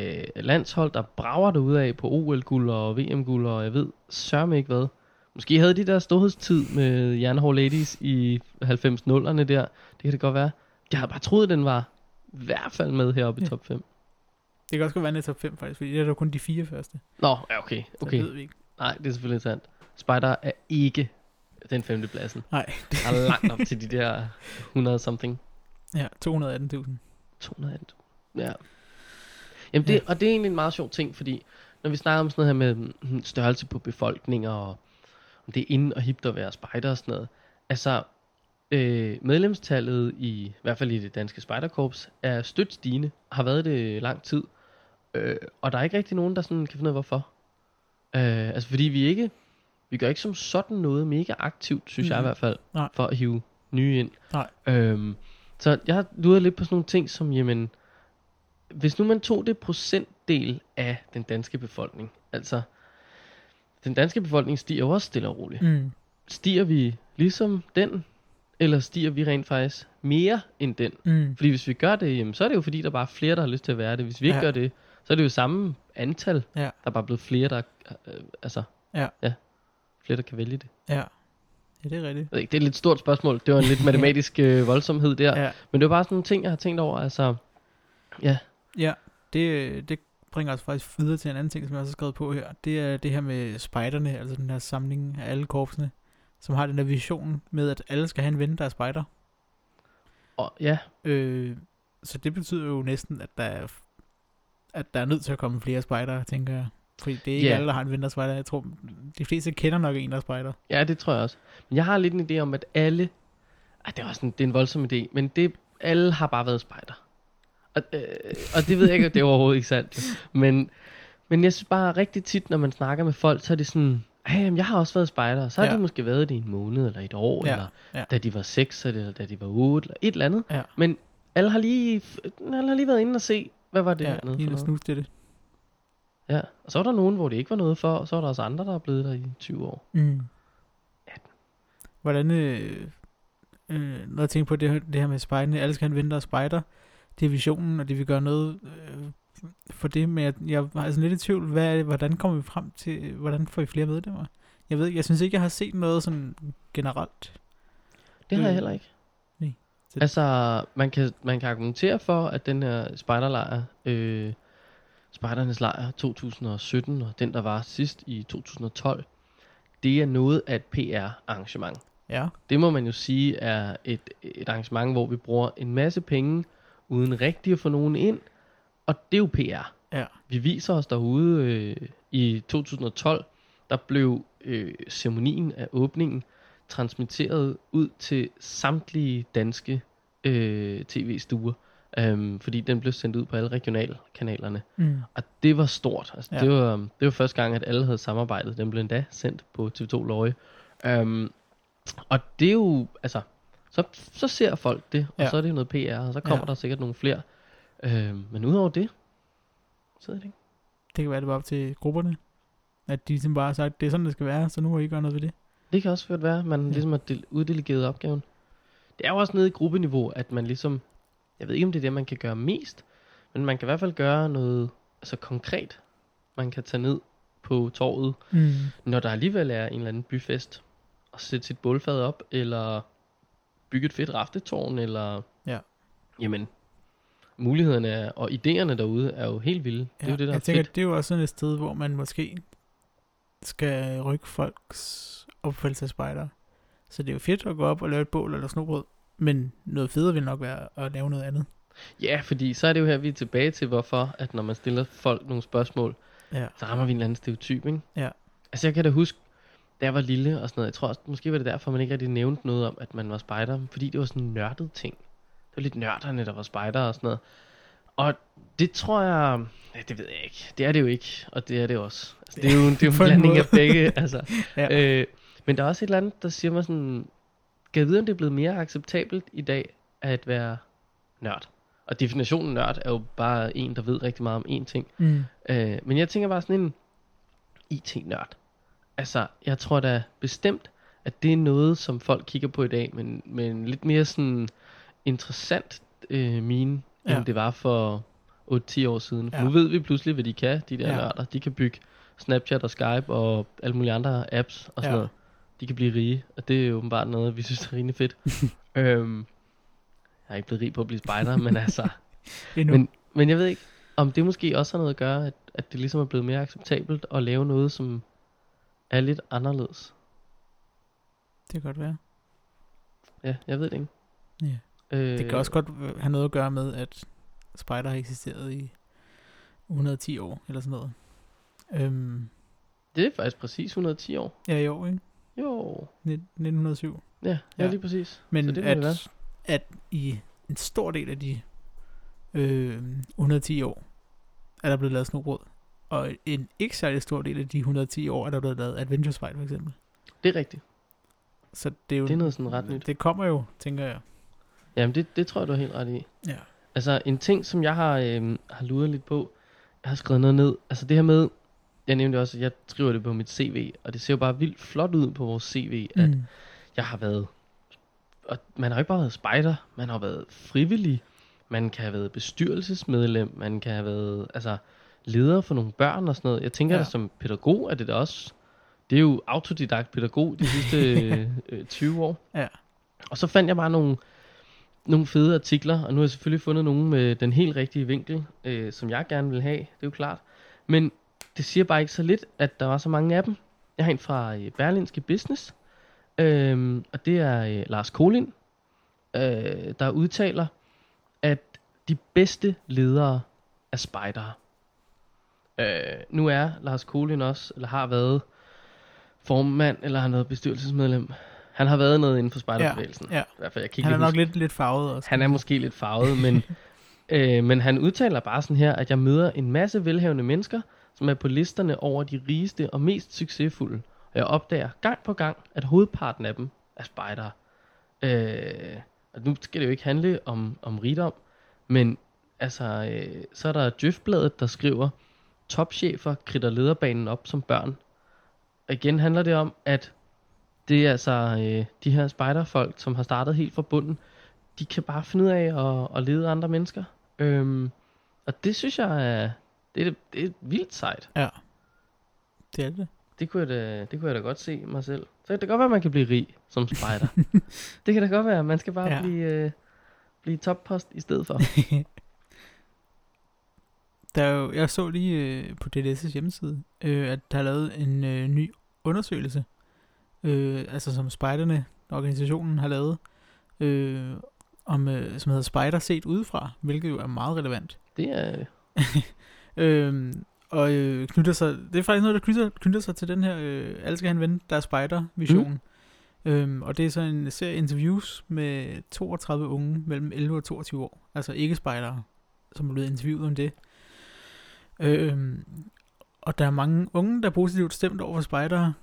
landshold, der brager derudaf på OL-guld og VM-guld, og jeg ved sørme ikke hvad. Måske havde de der storhedstid med Jernhård Ladies i 90'erne der. Det kan det godt være. Jeg havde bare troet, den var i hvert fald med heroppe i top 5. Det kan også godt være den i top 5 faktisk, fordi det er jo kun de 4 første. Nå, okay. Det ved vi ikke. Nej, det er selvfølgelig sandt. Spejder er ikke... den 5. pladsen. Nej. Det er langt op til de der 100 something. Ja, 218.000. 218. Ja. Jamen det, og det er egentlig en meget sjov ting, fordi når vi snakker om sådan noget her med størrelse på befolkninger, og om det er ind og hipt at være spejder og sådan noget, altså Medlemstallet, i hvert fald i det danske spejderkorps, er støt stigende, har været det lang tid, og der er ikke rigtig nogen, der sådan kan finde ud af hvorfor. Altså fordi vi gør ikke som sådan noget mega aktivt, synes jeg i hvert fald, for at hive nye ind. Så jeg har luret lidt på sådan nogle ting som, jamen, hvis nu man tog det procentdel af den danske befolkning, altså den danske befolkning stiger også stille og roligt. Stiger vi ligesom den, eller stiger vi rent faktisk mere end den? Fordi hvis vi gør det, jamen, så er det jo fordi, der bare er flere, der har lyst til at være det. Hvis vi ikke gør det, så er det jo samme antal. Der er bare blevet flere, der flere, der kan vælge det. Ja, det er rigtigt. Det er et lidt stort spørgsmål. Det var en lidt matematisk voldsomhed der. Men det var bare sådan en ting, jeg har tænkt over. Altså, det bringer os faktisk videre til en anden ting, som jeg også har skrevet på her. Det er det her med spejderne, altså den her samling af alle korpsene, som har den der vision med, at alle skal have en ven, der er spejder. Så det betyder jo næsten, at der er nødt til at komme flere spejdere, tænker jeg. Fordi det er ikke alle, der har en ven, der er spejder. Jeg tror, de fleste kender nok en, der er spejder. Ja, det tror jeg også. Men jeg har lidt en idé om, at alle... det er også det er en voldsom idé, men alle har bare været spejder. Og det ved jeg ikke, at det er overhovedet ikke sandt. Men jeg synes bare rigtig tit, når man snakker med folk, så er det sådan... jeg har også været spejder, så har de måske været det i en måned eller et år, eller da de var 6, eller da de var 8, eller et eller andet. Men alle har lige været inde og se, hvad var det andet for noget. Snus, det. Ja, og så er der nogen, hvor det ikke var noget for, og så er der også andre, der er blevet der i 20 år. Hvordan, når jeg tænker på det her med spejderne, alle skal have en ven, der er spejder, det er visionen, og det vil gøre noget... for det, men jeg var altså lidt i tvivl, hvordan kommer vi frem til, hvordan får vi flere medlemmer? Jeg ved ikke, jeg synes ikke, jeg har set noget sådan generelt. Det har jeg heller ikke. Nej. Altså, man kan argumentere for, at den her spejderlejr, Spejdernes Lejr 2017, og den, der var sidst i 2012, det er noget af et PR-arrangement. Ja. Det må man jo sige er et arrangement, hvor vi bruger en masse penge, uden rigtig at få nogen ind, og det er jo PR. Ja. Vi viser os derude i 2012. Der blev ceremonien af åbningen transmitteret ud til samtlige danske tv-stuer. Fordi den blev sendt ud på alle regionalkanalerne. Og det var stort. Altså, det var første gang, at alle havde samarbejdet. Den blev endda sendt på TV2 Løje. Og det er jo... Altså, så ser folk det, og så er det noget PR, og så kommer der sikkert nogle flere. Men udover det, så er det ikke. Det kan være, det var op til grupperne, at de ligesom bare har sagt, det er sådan, det skal være, så nu må I gøre noget ved det. Det kan også godt være, at man ligesom har uddelegeret opgaven. Det er jo også nede i gruppeniveau, at man ligesom, jeg ved ikke, om det er det, man kan gøre mest, men man kan i hvert fald gøre noget altså konkret. Man kan tage ned på torvet, når der alligevel er en eller anden byfest, og sætte sit bålfad op, eller bygge et fedt raftetårn, eller... Jamen... mulighederne og idéerne derude er jo helt vilde. Det er jo det, der jeg tænker, fedt. Det er jo også sådan et sted, hvor man måske skal rykke folks opfattelse af spejdere. Så det er jo fedt at gå op og lave et bål eller snobrød, men noget federe vil nok være at lave noget andet. Ja, fordi så er det jo her, vi er tilbage til, hvorfor, at når man stiller folk nogle spørgsmål, så rammer vi en eller anden stereotyp, ikke? Ja. Altså jeg kan da huske, da jeg var lille og sådan noget, jeg tror også, måske var det derfor, man ikke rigtig nævnte noget om, at man var spejder, fordi det var sådan en nørdet ting. Det var lidt nørderne, der var spejdere og sådan noget. Og det tror jeg... Ja, det ved jeg ikke. Det er det jo ikke, og det er det også. Altså, det er jo en blanding af begge. Altså. Men der er også et eller andet, der siger mig sådan... Kan jeg vide, om det er blevet mere acceptabelt i dag, at være nørd? Og definitionen nørd er jo bare en, der ved rigtig meget om én ting. Men jeg tænker bare sådan en IT-nørd. Altså, jeg tror da bestemt, at det er noget, som folk kigger på i dag, men lidt mere sådan... interessant mine, end det var for 8-10 år siden. Nu ved vi pludselig, hvad de kan, de der nørder. De kan bygge Snapchat og Skype og alle mulige andre apps og sådan noget. De kan blive rige, og det er åbenbart noget, vi synes er rimelig fedt. Jeg er ikke blevet rig på at blive spejder, men altså... men jeg ved ikke, om det måske også har noget at gøre, at det ligesom er blevet mere acceptabelt at lave noget, som er lidt anderledes. Det kan godt være. Ja, jeg ved det ikke. Ja. Det kan også godt have noget at gøre med, at spejder har eksisteret i 110 år, eller sådan noget. Det er faktisk præcis 110 år. Ja, i år, ikke? Jo. 1907. Ja, lige præcis. Men så det at i en stor del af de 110 år, er der blevet lavet snobrød. Og en ikke særlig stor del af de 110 år, er der blevet lavet Adventure Spejl, for eksempel. Det er rigtigt. Så det er jo... Det er noget sådan ret nyt. Det kommer jo, tænker jeg. Jamen, det tror jeg, du er helt ret i. Ja. Altså, en ting, som jeg har luret lidt på, jeg har skrevet noget ned. Altså, det her med... Jeg nævnte også, at jeg skriver det på mit CV, og det ser jo bare vildt flot ud på vores CV, at jeg har været... Og man har jo ikke bare været spejder, man har været frivillig, man kan have været bestyrelsesmedlem, man kan have været leder for nogle børn og sådan noget. Jeg tænker da som pædagog, at det da også... Det er jo autodidakt pædagog de sidste 20 år. Ja. Og så fandt jeg bare nogle fede artikler, og nu har jeg selvfølgelig fundet nogle med den helt rigtige vinkel, som jeg gerne vil have, det er jo klart. Men det siger bare ikke så lidt, at der var så mange af dem. Jeg har en fra Berlinske Business, og det er Lars Kolin, der udtaler, at de bedste ledere er spejdere. Nu er Lars Kolin også, eller har været formand, eller han har været bestyrelsesmedlem. Han har været noget inden for spejderbevægelsen. Ja. I hvert fald, jeg kan ikke han er nok lidt farvet også. Han er måske lidt farvet, men, men han udtaler bare sådan her, at jeg møder en masse velhavende mennesker, som er på listerne over de rigeste og mest succesfulde. Og jeg opdager gang på gang, at hovedparten af dem er spejdere. Og nu skal det jo ikke handle om rigdom, men så er der Djøfbladet, der skriver, topchefer kridter lederbanen op som børn. Og igen handler det om, at det er de her spejderfolk, som har startet helt fra bunden, de kan bare finde ud af at lede andre mennesker. Og det synes jeg er... Det er vildt sejt. Ja, det er det. Det kunne jeg da godt se mig selv. Så kan det godt være, at man kan blive rig som spejder. Det kan da godt være, man skal bare blive toppost i stedet for. Der er jo, jeg så lige på DDS' hjemmeside, at der er lavet en ny undersøgelse, som spejderne, organisationen har lavet, som hedder Spejder set udefra, hvilket jo er meget relevant. Det er... og knytter sig, det er faktisk noget, der knytter sig til den her alle skal have en ven, der er spejder-vision. Og det er så en serie interviews med 32 unge mellem 11 og 22 år, altså ikke spejdere, som er blevet interviewet om det. Og der er mange unge, der er positivt stemt over for spejdere,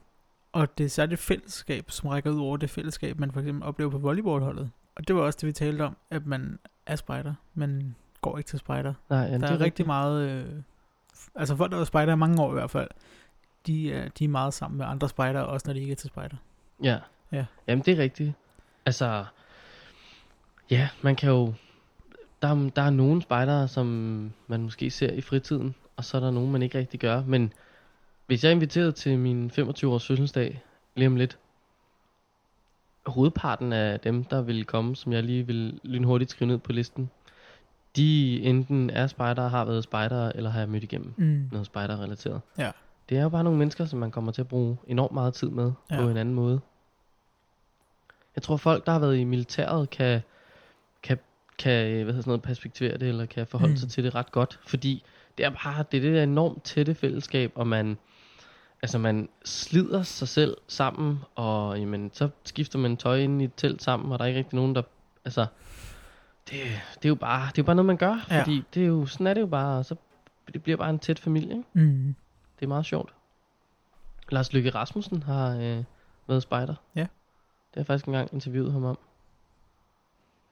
og det er særligt fællesskab, som rækker ud over det fællesskab, man for eksempel oplever på volleyballholdet. Og det var også det, vi talte om, at man er spejder, men går ikke til spejder. Nej, ja, der er rigtig meget... folk, der er spejder i mange år i hvert fald, de er meget sammen med andre spejder, også når de ikke er til spejder. Ja. Jamen, det er rigtigt. Man kan jo... Der er nogle spejdere, som man måske ser i fritiden, og så er der nogen, man ikke rigtig gør. Men hvis jeg er inviteret til min 25-års fødselsdag lige om lidt, hovedparten af dem, der vil komme, som jeg lige vil lynhurtigt skrive ned på listen, de enten er spejdere, har været spejdere, eller har jeg mødt igennem noget spejderrelateret. Ja. Det er jo bare nogle mennesker, som man kommer til at bruge enormt meget tid med på en anden måde. Jeg tror, folk, der har været i militæret, kan perspektivere det, eller kan forholde sig til det ret godt, fordi det er bare det er enormt tætte fællesskab, og man slider sig selv sammen, og jamen, så skifter man tøj ind i et telt sammen, og der er ikke rigtig nogen, der... Det er jo bare noget, man gør, fordi det er jo, sådan er det jo bare, så det bliver bare en tæt familie, ikke? Det er meget sjovt. Lars Løkke Rasmussen har været spejder. Ja. Det har jeg faktisk engang interviewet ham om.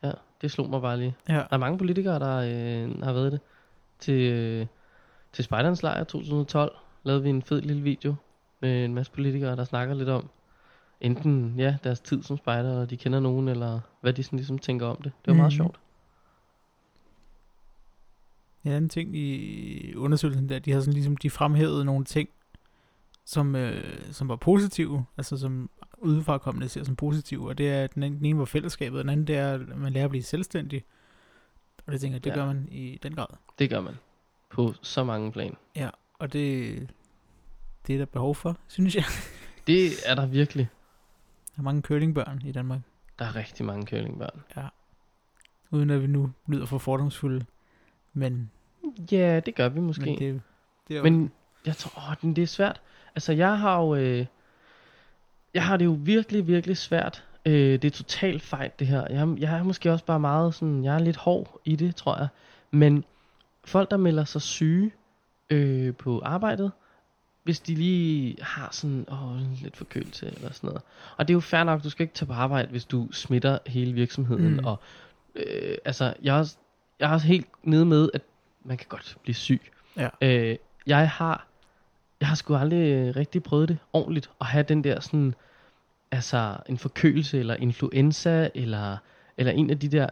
Ja, det slog mig bare lige. Ja. Der er mange politikere, der har været det. Til Spejdernes Lejr 2012 lavede vi en fed lille video med en masse politikere, der snakker lidt om, enten deres tid som spejder, eller de kender nogen, eller hvad de sådan ligesom tænker om det. Det var meget sjovt. Ja, en ting i undersøgelsen der, de har sådan ligesom, de fremhævede nogle ting, som var positive, altså som udefrakommende ser som positive, og det er, at den ene var fællesskabet, og den anden det er, at man lærer at blive selvstændig. Og det tænker jeg, det gør man i den grad. Det gør man. På så mange plan. Ja, og det er der behov for, synes jeg. Det er der virkelig. Der er mange curlingbørn i Danmark. Der er rigtig mange curlingbørn. Ja. Uden at vi nu lyder for fordomsfulde. Men... Ja, det gør vi måske. Men, det er jo... men jeg tror, det er svært. Altså, jeg har det jo virkelig, virkelig svært Det er totalt fejt det her. Jeg er måske også bare meget sådan, jeg er lidt hård i det, tror jeg. Men folk, der melder sig syge på arbejdet, hvis de lige har sådan lidt forkølelse eller sådan noget. Og det er jo fair nok, du skal ikke tage på arbejde, hvis du smitter hele virksomheden. Mm. Og altså, jeg er også helt nede med, at man kan godt blive syg. Ja. Jeg har sgu aldrig rigtig prøvet det ordentligt, at have den der sådan, altså en forkølelse, eller influenza, eller en af de der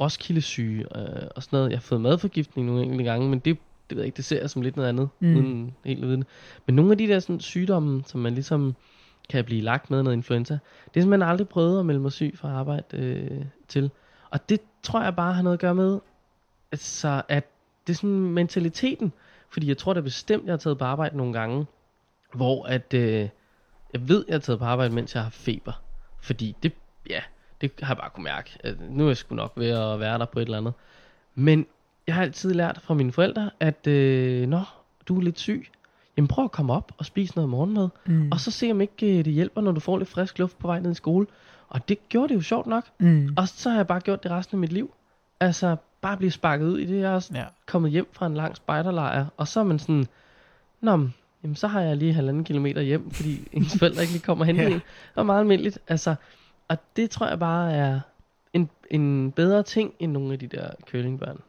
Roskilde-syge, og sådan noget. Jeg har fået madforgiftning nogle enkelte gange, men det ved jeg ikke, det ser jeg som lidt noget andet, uden helt at vide det. Men nogle af de der sådan, sygdomme, som man ligesom kan blive lagt med noget influenza, det er simpelthen aldrig prøvet at melde mig syg fra arbejde til. Og det tror jeg bare har noget at gøre med, altså, at det er sådan mentaliteten. Fordi jeg tror da bestemt, jeg har taget på arbejde nogle gange, hvor at jeg ved, jeg har taget på arbejde, mens jeg har feber. Fordi det har jeg bare kunne mærke. At nu er jeg sgu nok ved at være der på et eller andet. Men jeg har altid lært fra mine forældre, at du er lidt syg. Jamen prøv at komme op og spise noget morgenmad. Mm. Og så se om ikke det hjælper, når du får lidt frisk luft på vej ned i skole. Og det gjorde det jo sjovt nok. Mm. Og så har jeg bare gjort det resten af mit liv. Altså bare blive sparket ud i det. Jeg er også kommet hjem fra en lang spejderlejr, og så er man sådan, jamen, så har jeg lige 1,5 kilometer hjem, fordi ens forældre ikke lige kommer hen. Det var meget almindeligt. Altså, og det tror jeg bare er en bedre ting, end nogle af de der kølingbørn.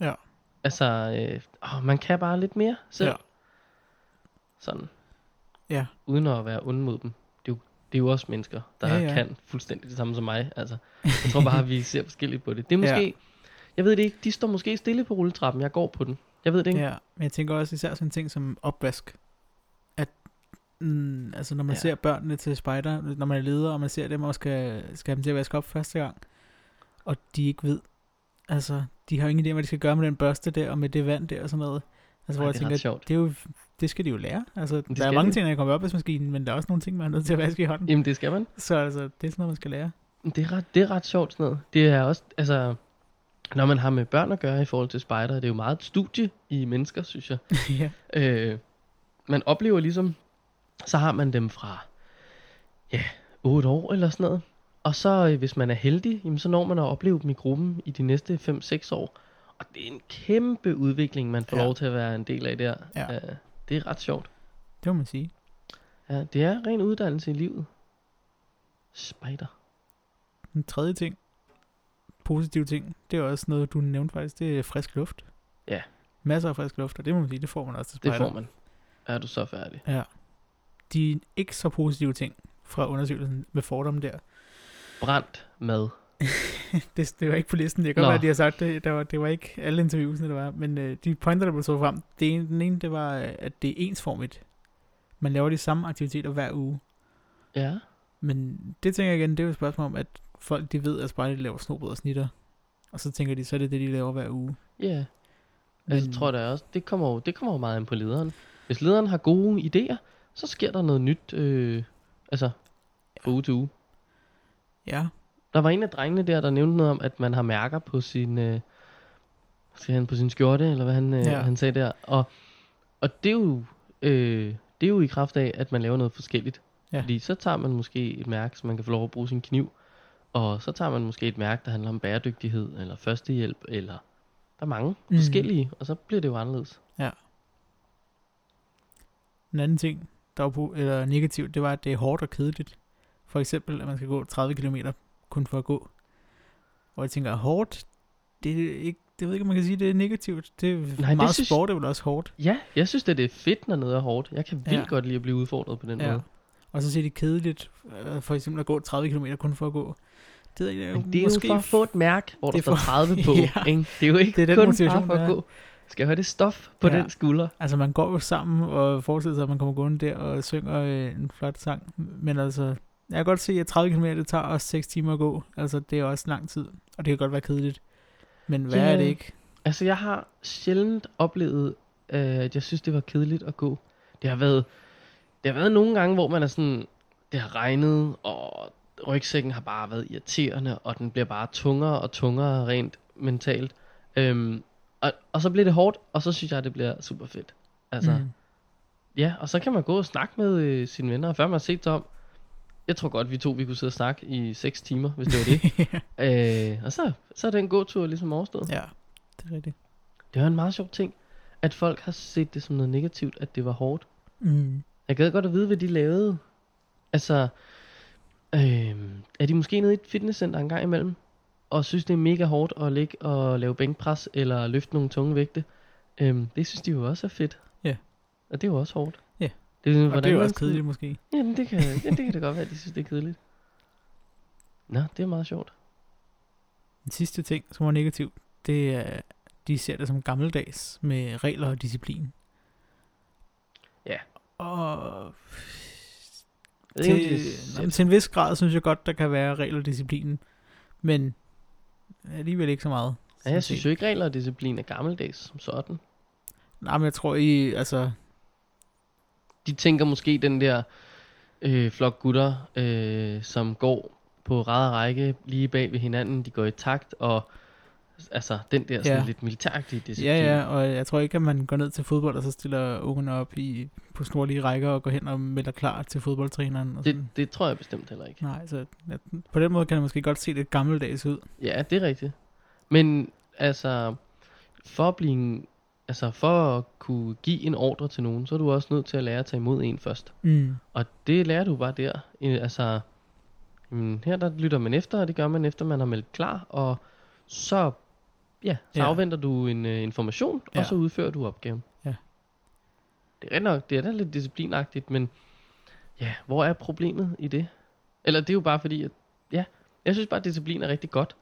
Ja. Altså, man kan bare lidt mere selv. Ja. Sådan. Ja. Uden at være ond mod dem. Det er jo også mennesker, der kan fuldstændig det samme som mig. Altså, jeg tror bare, vi ser forskelligt på det. Det er måske... Ja. Jeg ved det ikke. De står måske stille på rulletrappen. Jeg går på den. Jeg ved det ikke. Ja, men jeg tænker også især sådan en ting som opvask. At, altså når man ser børnene til spejder, når man er leder, og man ser dem og skal have dem til at vaske op første gang, og de ikke ved. Altså, de har ingen idé, hvad de skal gøre med den børste der, og med det vand der og sådan noget. Altså, hvor jeg tænker, det skal de jo lære. Altså, der er mange ting, der kommer op af maskinen, men der er også nogle ting, man er nødt til at vaske i hånden. Jamen, det skal man. Så altså, det er sådan noget, man skal lære. Det er ret sjovt sådan noget. Det er også, altså... Når man har med børn at gøre i forhold til spejder, det er jo meget et studie i mennesker, synes jeg. Man oplever ligesom, så har man dem fra 8 år eller sådan noget. Og så hvis man er heldig, jamen, så når man at opleve dem i gruppen i de næste 5-6 år. Og det er en kæmpe udvikling, man får lov til at være en del af der. Ja. Det er ret sjovt. Det må man sige. Ja, det er ren uddannelse i livet. Spejder. Den tredje ting. Positive ting, det er også noget, du nævnte faktisk, det er frisk luft. Ja. Masser af frisk luft, og det må man sige, det får man også til spejder. Det får man. Er du så færdig? Ja. De ikke så positive ting fra undersøgelsen med fordomme der. Brændt mad. det var ikke på listen, jeg kan godt være, de har sagt det. Det var ikke alle interviewsene, der var. Men de pointer, der blev så frem, den ene, det var, at det er ensformigt. Man laver de samme aktiviteter hver uge. Ja. Men det tænker jeg igen, det er jo et spørgsmål om, at folk, de ved, at spejder laver snobrød og snitter. Og så tænker de, så er det det, de laver hver uge. Ja. Yeah. Jeg tror da også, det kommer jo meget an på lederen. Hvis lederen har gode idéer, så sker der noget nyt, fra uge til uge. Ja. Der var en af drengene der nævnte noget om, at man har mærker på sin, skjorte, eller hvad han sagde der. Og det er jo i kraft af, at man laver noget forskelligt. Ja. Fordi så tager man måske et mærke, så man kan få lov at bruge sin kniv. Og så tager man måske et mærke, der handler om bæredygtighed, eller førstehjælp, eller der er mange forskellige, og så bliver det jo anderledes. Ja. En anden ting, der var negativt, det var, at det er hårdt og kedeligt. For eksempel, at man skal gå 30 km kun for at gå. Og jeg tænker, hårdt, det er ikke, det ved ikke, om man kan sige, det er negativt. Det er meget sport, er vel også hårdt. Ja, jeg synes, det er fedt, når noget er hårdt. Jeg kan vildt godt lide at blive udfordret på den måde. Og så ser det kedeligt, for eksempel at gå 30 km kun for at gå. Det er måske jo for at få et mærke, hvor der står 30 på. Ja. Ikke? Det er jo ikke det er kun for at gå. Skal jeg have det stof på den skulder? Altså man går jo sammen og forestiller sig, at man kommer gående der og synger en flot sang. Men altså, jeg kan godt se, at 30 km, det tager også 6 timer at gå. Altså det er også lang tid, og det kan godt være kedeligt. Men hvad er det ikke? Altså jeg har sjældent oplevet, at jeg synes, det var kedeligt at gå. Det har været nogle gange, hvor man er sådan, det har regnet, og rygsækken har bare været irriterende, og den bliver bare tungere og tungere rent mentalt. Og så bliver det hårdt, og så synes jeg, det bliver super fedt. Altså, og så kan man gå og snakke med sine venner, og før man har set sig om, jeg tror godt, vi kunne sidde og snakke i 6 timer, hvis det var det. Og så er den gåtur ligesom overstået. Ja, det er rigtigt. Det var en meget sjov ting, at folk har set det som noget negativt, at det var hårdt. Mm. Jeg gad godt at vide, hvad de lavede. Altså, er de måske nede i et fitnesscenter en gang imellem, og synes, det er mega hårdt at ligge og lave bænkpres, eller løfte nogle tunge vægte. Det synes de jo også er fedt. Ja. Yeah. Og det er jo også hårdt. Ja. Yeah. Det er jo også kedeligt måske. Ja, det kan det godt være, at de synes, det er kedeligt. Nå, det er meget sjovt. Den sidste ting, som var negativ, det er, de ser det som gammeldags med regler og disciplin. Ja. Og til en vis grad synes jeg godt, der kan være regler og disciplin, men alligevel ikke så meget. Ja, jeg synes jo ikke, regler og disciplin er gammeldags som sådan. Nej, men jeg tror de tænker måske den der flok gutter, som går på rad og række lige bag ved hinanden, de går i takt, og altså den der sådan lidt militæragtige disciplin. Ja, ja, og jeg tror ikke, at man går ned til fodbold, og så stiller ungerne op på snorlige rækker og går hen og melder klar til fodboldtræneren. Og det tror jeg bestemt heller ikke. Nej, så på den måde kan det måske godt se lidt gammeldags ud. Ja, det er rigtigt. Men altså, for at kunne give en ordre til nogen, så er du også nødt til at lære at tage imod en først. Mm. Og det lærer du bare der. Altså, her der lytter man efter, og det gør man efter, man har meldt klar, og så afventer du en information, og så udfører du opgaven. Ja. Det er nok, det er da lidt disciplinagtigt, men ja, hvor er problemet i det? Eller det er jo bare fordi, at jeg synes bare, at disciplin er rigtig godt.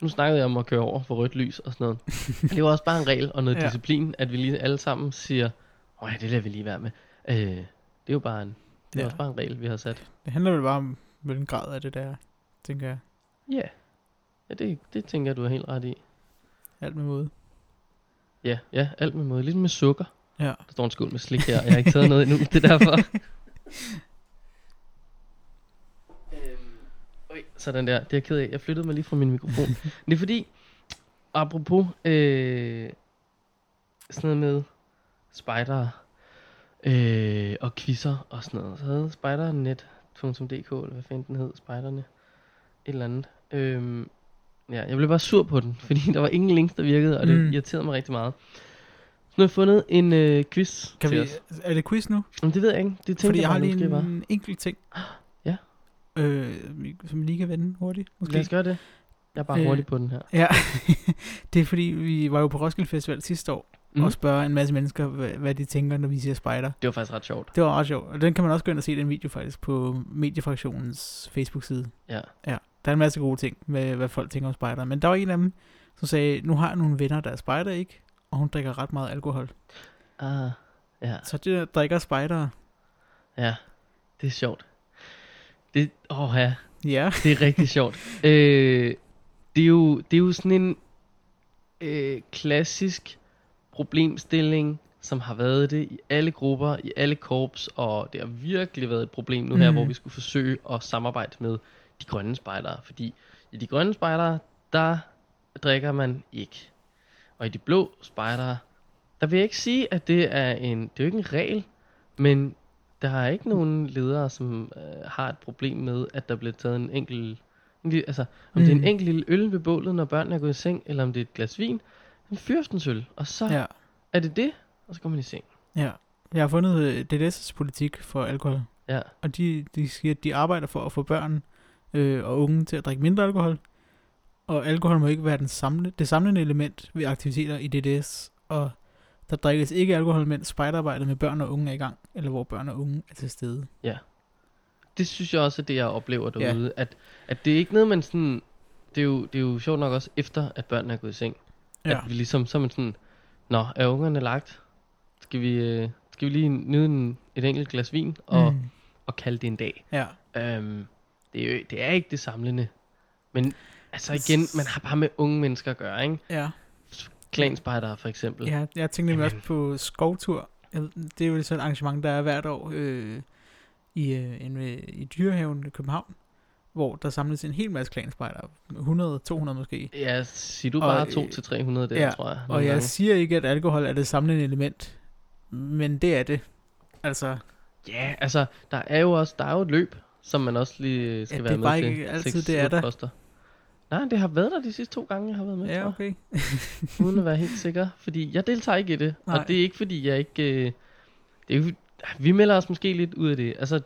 Nu snakkede jeg om at køre over for rødt lys og sådan noget. Det var også bare en regel og noget disciplin, at vi lige alle sammen siger, det lader vi lige være med. Det er jo bare det er også bare en regel, vi har sat. Det handler vel bare om, hvilken grad af det der, tænker jeg. Yeah. Ja, det tænker jeg, du er helt ret i. Alt med måde. Ja, alt med måde. Ligesom med sukker. Ja. Der står en skål med slik her, og jeg har ikke taget noget endnu, det er derfor. Sådan der, det er jeg ked af. Jeg flyttede mig lige fra min mikrofon. Det er fordi, apropos sådan noget med spejdere og quizzer og sådan noget. Så havde spejdernet.dk, eller hvad fanden den hed, spejderne, et eller andet. Jeg blev bare sur på den, fordi der var ingen links, der virkede, og det irriterede mig rigtig meget. Så nu har jeg fundet en quiz til os. Er det quiz nu? Jamen, det ved jeg ikke. Det tænker jeg lige måske bare. En enkelt ting. Som vi lige kan vende hurtigt måske. Lad os gøre det. Jeg er bare hurtig på den her. Ja. Det er fordi vi var jo på Roskilde Festival sidste år og spørger en masse mennesker hvad de tænker, når vi siger spejder. Det var faktisk ret sjovt. Det var ret sjovt. Og den kan man også gå ind og se, den video faktisk, på Mediefraktionens Facebook side. Ja. Der er en masse gode ting med hvad folk tænker om spejder. Men der var en af dem, som sagde, nu har jeg nogle venner, der er spejder, ikke? Og hun drikker ret meget alkohol. Så de drikker spejdere. Ja. Det er sjovt. Det er rigtig sjovt. Det er jo sådan en klassisk problemstilling, som har været det i alle grupper, i alle korps, og det har virkelig været et problem nu her, hvor vi skulle forsøge at samarbejde med de grønne spejdere, fordi i de grønne spejdere, der drikker man ikke. Og i de blå spejdere, der vil jeg ikke sige, at det er jo ikke en regel, men der er ikke nogen ledere, som har et problem med, at der bliver taget en enkelt, altså om det er en enkelt lille øl ved bålet, når børnene er gået i seng, eller om det er et glas vin, en fyrstens øl, og så er det, og så går man i seng. Ja, jeg har fundet DDS' politik for alkohol, og de siger, at de arbejder for at få børn og unge til at drikke mindre alkohol, og alkohol må ikke være det samlende element ved aktiviteter i DDS, og der drikkes ikke alkohol, mens spejderarbejdet med børn og unge er i gang, eller hvor børn og unge er til stede. Ja. Det synes jeg også er det, jeg oplever derude, at det er ikke noget, man sådan, det er jo sjovt nok også efter, at børnene er gået i seng. Ja. At vi ligesom, så man sådan, er ungerne lagt? Skal vi lige nyde et enkelt glas vin, og kalde det en dag? Ja. Det er ikke det samlende. Men altså igen, man har bare med unge mennesker at gøre, ikke? Ja. Klanspejdere for eksempel. Ja, jeg tænkte nemlig også på skovtur. Det er jo sådan et arrangement, der er hvert år i Dyrehaven i København, hvor der samles en hel masse klanspejdere. 100-200 måske. Ja, siger du bare 200-300 der, tror jeg. Og jeg siger ikke, at alkohol er det samlende element, men det er det. Altså, der er jo et løb, som man også lige skal være med til. Det er bare ikke altid, det er der. Nej, det har været der de sidste 2 gange, jeg har været med, ja, okay. Uden at være helt sikker, fordi jeg deltager ikke i det. Nej. Og det er ikke, fordi jeg ikke... vi melder os måske lidt ud af det. Altså,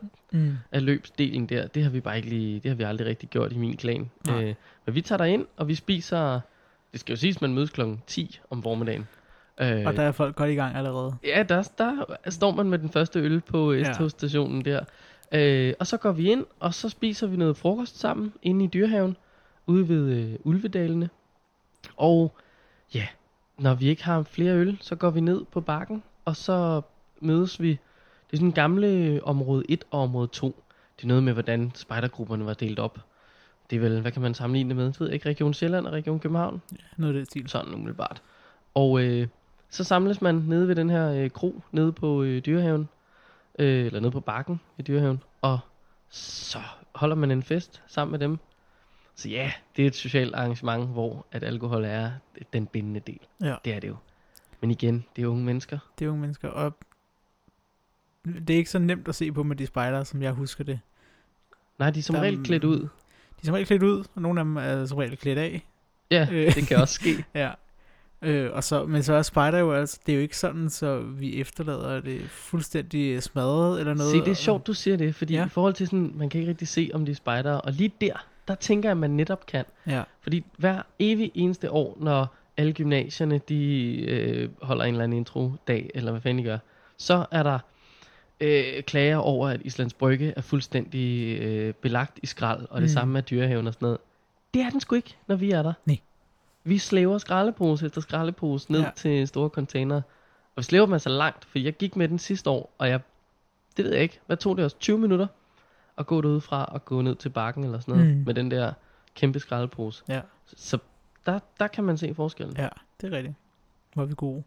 af løbsdeling der, det har vi bare ikke lige... Det har vi aldrig rigtig gjort i min klan. Men vi tager derind, og vi spiser... Det skal jo siges, man mødes kl. 10 om formiddagen. Og der er folk godt i gang allerede. Ja, der står man med den første øl på S-togstationen der. Og så går vi ind, og så spiser vi noget frokost sammen inde i Dyrehaven. Ude ved Ulvedalene. Og ja, når vi ikke har flere øl, så går vi ned på bakken, og så mødes vi. Det er sådan gamle område 1 og område 2. Det er noget med, hvordan spejdergrupperne var delt op. Det er vel, hvad kan man sammenligne det med? Jeg ved ikke, Region Sjælland og Region København? Ja, noget af det stil. Sådan umiddelbart. Og så samles man nede ved den her kro, nede på Dyrehaven. Eller nede på bakken i Dyrehaven. Og så holder man en fest sammen med dem. Så ja, det er et socialt arrangement, hvor at alkohol er den bindende del. Ja. Det er det jo. Men igen, det er unge mennesker. Det er unge mennesker, og det er ikke så nemt at se på med de spejdere, som jeg husker det. Nej, de er som regel klædt ud. De er som regel klædt ud, og nogle af dem er som regel klædt af. Ja, det kan også ske. Ja. Og så, men så er spejder jo altså, det er jo ikke sådan, så vi efterlader det fuldstændig smadret eller noget. Se, det er sjovt, du siger det, fordi i forhold til sådan, man kan ikke rigtig se, om de er spejdere, og lige der tænker jeg, at man netop kan. Ja. Fordi hver evig eneste år, når alle gymnasierne, de holder en eller anden intro-dag, eller hvad fanden de gør, så er der klager over, at Islands Brygge er fuldstændig belagt i skrald, og det samme med Dyrehaven og sådan noget. Det er den sgu ikke, når vi er der. Nej. Vi slæver skraldepose efter skraldepose ned til store container, og vi slæver dem altså langt, for jeg gik med den sidste år, og det ved jeg ikke, hvad tog det også, 20 minutter? At gå derude fra og gå ned til bakken eller sådan noget, med den der kæmpe skraldepose. Ja. Så der kan man se forskellen. Ja, det er rigtigt. Var vi gode?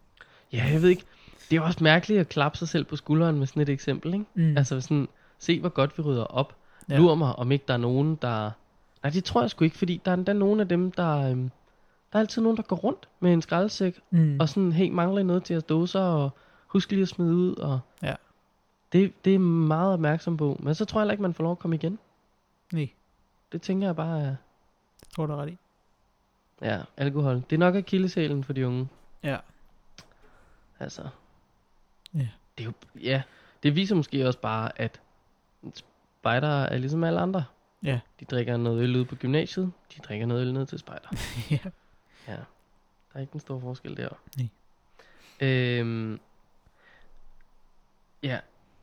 Ja, jeg ved ikke. Det er jo også mærkeligt at klappe sig selv på skulderen med sådan et eksempel, ikke? Altså sådan, se hvor godt vi rydder op. Ja. Lur mig, om ikke der er nogen, der... Nej, det tror jeg sgu ikke, fordi der er nogen af dem, der... Der er altid nogen, der går rundt med en skraldesæk, og sådan, hey, mangler noget til jeres dåser, og husk lige at smide ud, og... Ja. Det er meget opmærksom på. Men så tror jeg heller ikke, man får lov at komme igen. Nej. Det tænker jeg bare... Det tror du ret i. Ja, alkohol. Det er nok akilleshælen for de unge. Ja. Altså. Ja. Det er jo... Ja. Det viser måske også bare, at spejdere er ligesom alle andre. Ja. De drikker noget øl ude på gymnasiet. De drikker noget øl ned til spejder. Ja. Ja. Der er ikke en stor forskel der. Nej. Ja.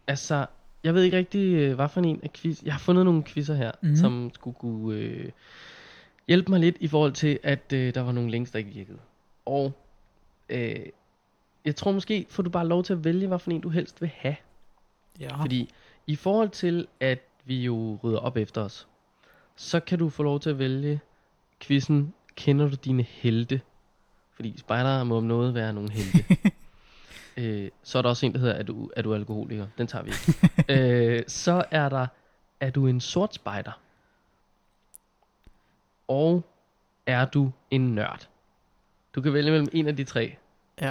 Altså, jeg ved ikke rigtig, hvad for en af quiz. Jeg har fundet nogle quizzer her, som skulle kunne hjælpe mig lidt i forhold til, at der var nogle links, der ikke virkede. Og jeg tror måske, får du bare lov til at vælge, hvad for en du helst vil have. Ja. Fordi i forhold til, at vi jo rydder op efter os, så kan du få lov til at vælge quizzen, kender du dine helte? Fordi spejdere må om noget være nogle helte. Så er der også en, der hedder, er du alkoholiker? Den tager vi ikke. Så er der, er du en sort spejder? Og er du en nørd? Du kan vælge mellem en af de tre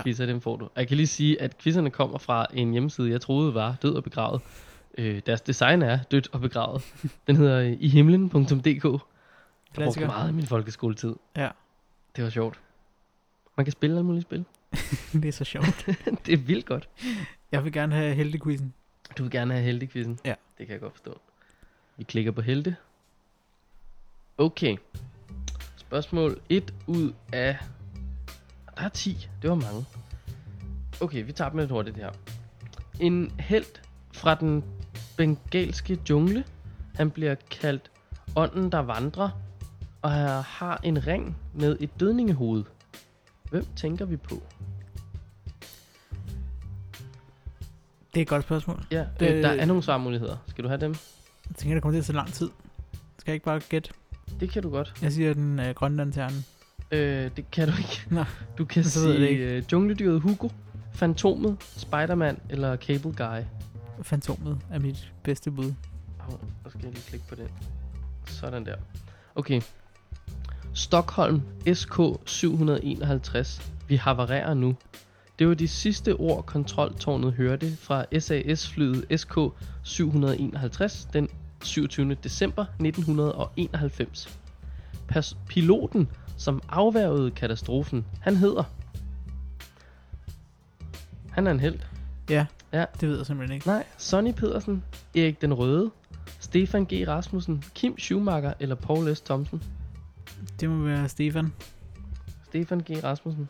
quizzer, dem får du. Jeg kan lige sige, at quizzerne kommer fra en hjemmeside, jeg troede var død og begravet. Deres design er dødt og begravet. Den hedder ihimlen.dk. Jeg brugte meget i min folkeskoletid. Ja. Det var sjovt. Man kan spille alle mulige spil. Det er så sjovt. Det er vildt godt. Jeg vil gerne have heltequizzen. Du vil gerne have heltequizzen? Ja. Det kan jeg godt forstå. Vi klikker på helte. Okay. Spørgsmål 1 ud af... Der er 10. Det var mange. Okay, vi tager dem lidt hurtigt her. En helt fra den bengalske jungle. Han bliver kaldt ånden, der vandrer. Og har en ring med et dødningehoved. Hvem tænker vi på? Det er et godt spørgsmål. Ja, der er nogle svarmuligheder. Skal du have dem? Jeg tænker, der kommer til at tage lang tid. Skal jeg ikke bare gætte? Det kan du godt. Jeg siger den grønne lanterne. Det kan du ikke. Nej. Du kan sige jungledyret Hugo, Fantomet, Spider-Man eller Cable Guy. Fantomet er mit bedste bud. Så skal jeg lige klikke på den. Sådan der. Okay. Stockholm SK-751. Vi havarerer nu. Det var de sidste ord, kontroltårnet hørte fra SAS-flyet SK-751 den 27. december 1991. Piloten, som afværgede katastrofen, han hedder... Han er en helt. Ja, det ved jeg simpelthen ikke. Nej, Sonny Pedersen, Erik den Røde, Stefan G. Rasmussen, Kim Schumacher eller Paul S. Thomsen? Det må være Stefan. Stefan G. Rasmussen.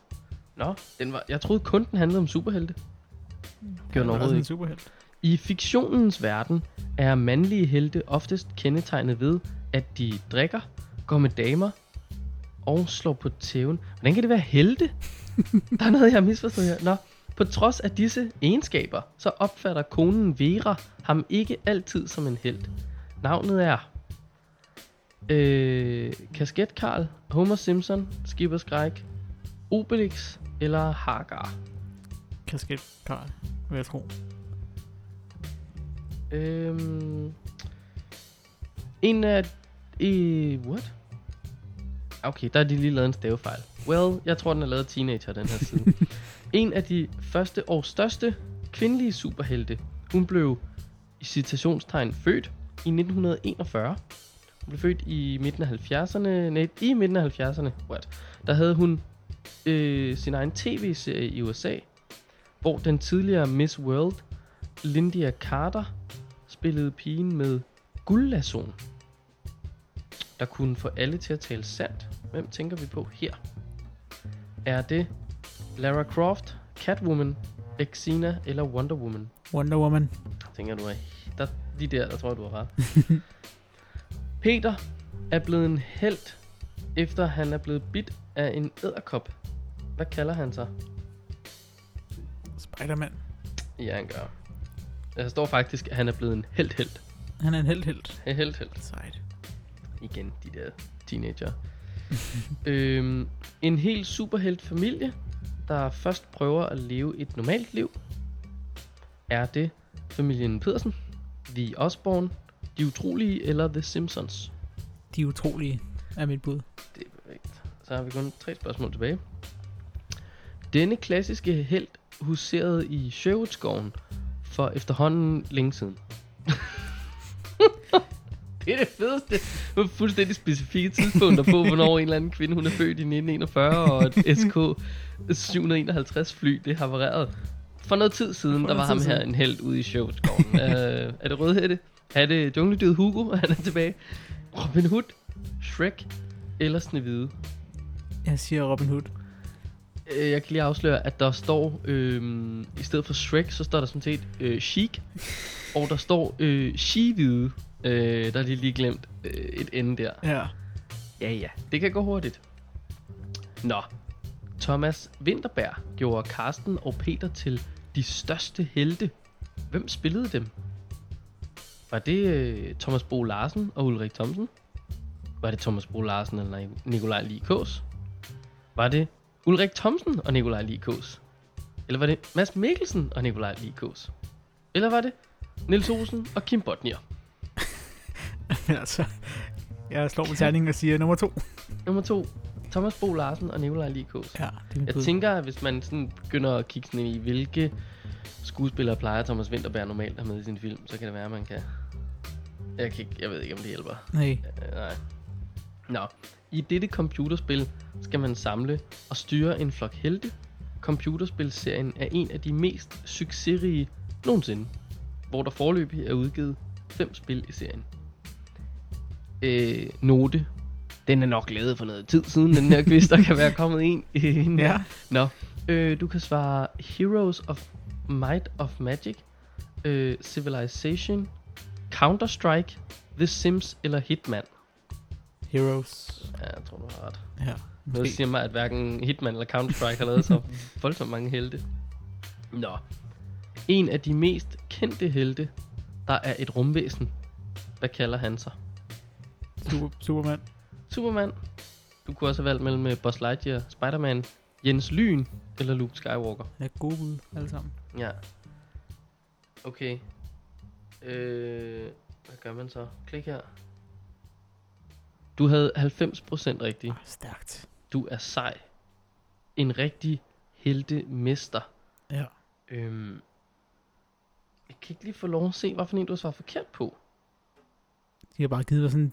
Nå, den var, jeg troede kun den handlede om superhelte. Gjorde den overhovedet ikke. I fiktionens verden er mandlige helte oftest kendetegnet ved, at de drikker, går med damer og slår på tæven. Hvordan kan det være helte? Der er noget, jeg har misforstået her. Nå. På trods af disse egenskaber, så opfatter konen Vera ham ikke altid som en helt. Navnet er... Kasket Karl, Homer Simpson, Skipper Skræk, Obelix eller Hagar? Kasket Karl, vil jeg tro. En af... what? Okay, der er de lige lavet en stavefejl. Well, jeg tror, den er lavet af teenager, den her side. En af de første og største kvindelige superhelte. Hun blev i citationstegn født i 1941. Hun blev født i midten af 70'erne. What? Der havde hun sin egen tv-serie i USA, hvor den tidligere Miss World, Lyndia Carter, spillede pigen med guldlassoen, der kunne få alle til at tale sandt. Hvem tænker vi på her? Er det Lara Croft, Catwoman, Xena eller Wonder Woman? Wonder Woman. Tænker du, der, de der, der tror jeg, du har ret. Peter er blevet en helt, efter han er blevet bidt af en edderkop. Hvad kalder han sig? Spider-Man. Ja, han gør. Der står faktisk, at han er blevet en helt. Han er en helt. En helt. Sejt. Igen, de der teenager. En helt superheltfamilie, der først prøver at leve et normalt liv. Er det familien Pedersen, The Osborn, De Utrolige eller The Simpsons? De Utrolige er mit bud. Det er perfekt. Så har vi kun 3 spørgsmål tilbage. Denne klassiske helt huserede i Sherwoodskoven for efterhånden længe siden. Det er det fedeste. Det fuldstændig specifikke tidspunkter på, hvornår en eller anden kvinde, hun er født i 1941, og et SK-751 fly, det havarerede. For noget tid siden, der var ham her en helt ude i Sherwoodskoven. Er det Rødhætte? Er det jungledyret Hugo? Han er tilbage. Robin Hood, Shrek eller Snehvide? Jeg siger Robin Hood. Jeg kan lige afsløre, at der står, i stedet for Shrek, så står der sådan set Sheik, og der står She-hvide. Der er lige glemt et ende der. Ja, det kan gå hurtigt. Nå, Thomas Vinterberg gjorde Carsten og Peter til de største helte. Hvem spillede dem? Var det Thomas Bo Larsen og Ulrik Thomsen? Var det Thomas Bo Larsen eller Nikolaj Likås? Var det Ulrik Thomsen og Nikolaj Likås? Eller var det Mads Mikkelsen og Nikolaj Likås? Eller var det Niels Olsen og Kim Bodnier? Altså, jeg slår på terningen og siger nummer 2. Nummer 2, Thomas Bo Larsen og Nikolaj Likås. Ja, jeg tænker, at hvis man sådan begynder at kigge sådan i, hvilke skuespillere plejer Thomas Vinterberg normalt at have med i sin film, så kan det være, at man kan... Jeg ved ikke, om det hjælper. Nej. Nå, i dette computerspil skal man samle og styre en flok helte. Computerspilserien er en af de mest succesrige nogensinde, hvor der foreløbig er udgivet 5 spil i serien. Note. Den er nok lavet for noget tid siden, den her quiz, der kan være kommet en. Nå. Du kan svare Heroes of Might of Magic, Civilization, Counter-Strike, The Sims eller Hitman. Heroes. Ja, jeg tror, du har ret. Ja. Noget siger mig, at hverken Hitman eller Counter-Strike har lavet så voldsomt mange helte. Nå. En af de mest kendte helte, der er et rumvæsen. Hvad kalder han sig? Superman. Du kunne også have valgt mellem Buzz Lightyear, Spider-Man, Jens Lyn eller Luke Skywalker. Ja, gode bud alle sammen. Ja. Okay. Hvad gør man så? Klik her. Du havde 90% rigtigt. Stærkt. Du er sej. En rigtig heltemester. Ja. Jeg kan ikke lige få lov at se, hvorfor en du har svaret forkert på. De har bare givet mig sådan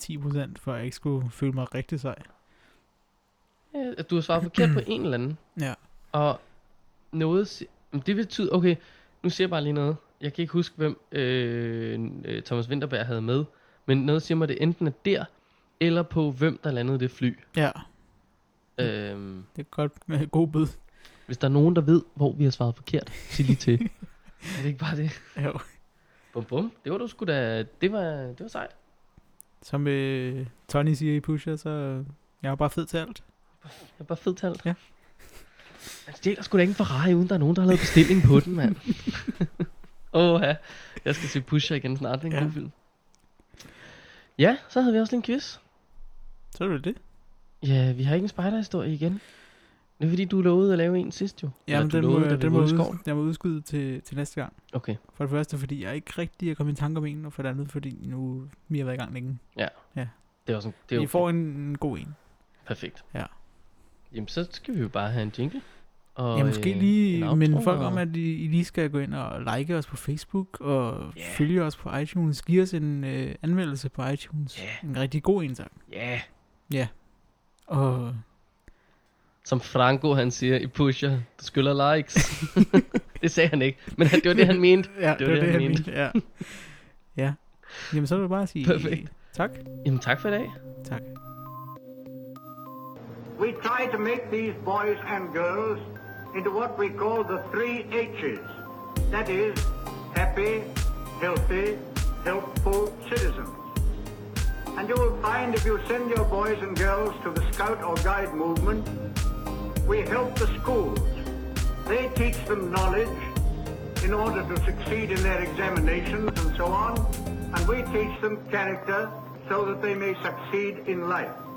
10%, for at jeg ikke skulle føle mig rigtig sej. Ja, du har svaret forkert på en eller anden. Ja. Og noget... Det betyder... Okay, nu siger jeg bare lige noget. Jeg kan ikke huske, hvem Thomas Vinterberg havde med. Men noget siger mig, det enten er der, eller på hvem, der landede det fly. Ja. Det er godt med god bød. Hvis der er nogen, der ved, hvor vi har svaret forkert, sig lige til. Er det ikke bare det? Jo. Bum bum. Det var du sgu da... Det var sejt. Som Tony siger i Pusher, så... Jeg er bare fed til alt. Ja. Man stjæler sgu da ikke en Ferrari, uden der er nogen, der har lavet bestilling på den, mand. Åh, jeg skal se Pusher igen snart. Den god film. Ja, så havde vi også lige en quiz. Så er det det. Ja, vi har ikke en spejderhistorie igen. Det er fordi, du lovede at lave en sidst, jo. Ja, men den må udskyde til næste gang. Okay. For det første, fordi jeg ikke rigtig er kommet i tanke om en, og for det andet, fordi nu vi har været i gang længe. Ja. Det er sådan, det er vi får en god en. Perfekt. Ja. Jamen, så skal vi jo bare have en jingle. Og ja, måske lige minde folk om, at I lige skal gå ind og like os på Facebook, og følge os på iTunes. Giv os en anmeldelse på iTunes. En rigtig god en, så. Ja. Og... Som Franco, han siger i Pusher, du skylder likes. Det sagde han ikke, men det var det, han mente. Ja, det var det, han mente. Ja. Jamen, så vil jeg bare sige... Perfekt. Tak. Jamen, tak for i dag. Tak. We try to make these boys and girls into what we call the three H's. That is, happy, healthy, helpful citizens. And you will find if you send your boys and girls to the Scout or Guide movement, we help the schools. They teach them knowledge in order to succeed in their examinations and so on, and we teach them character so that they may succeed in life.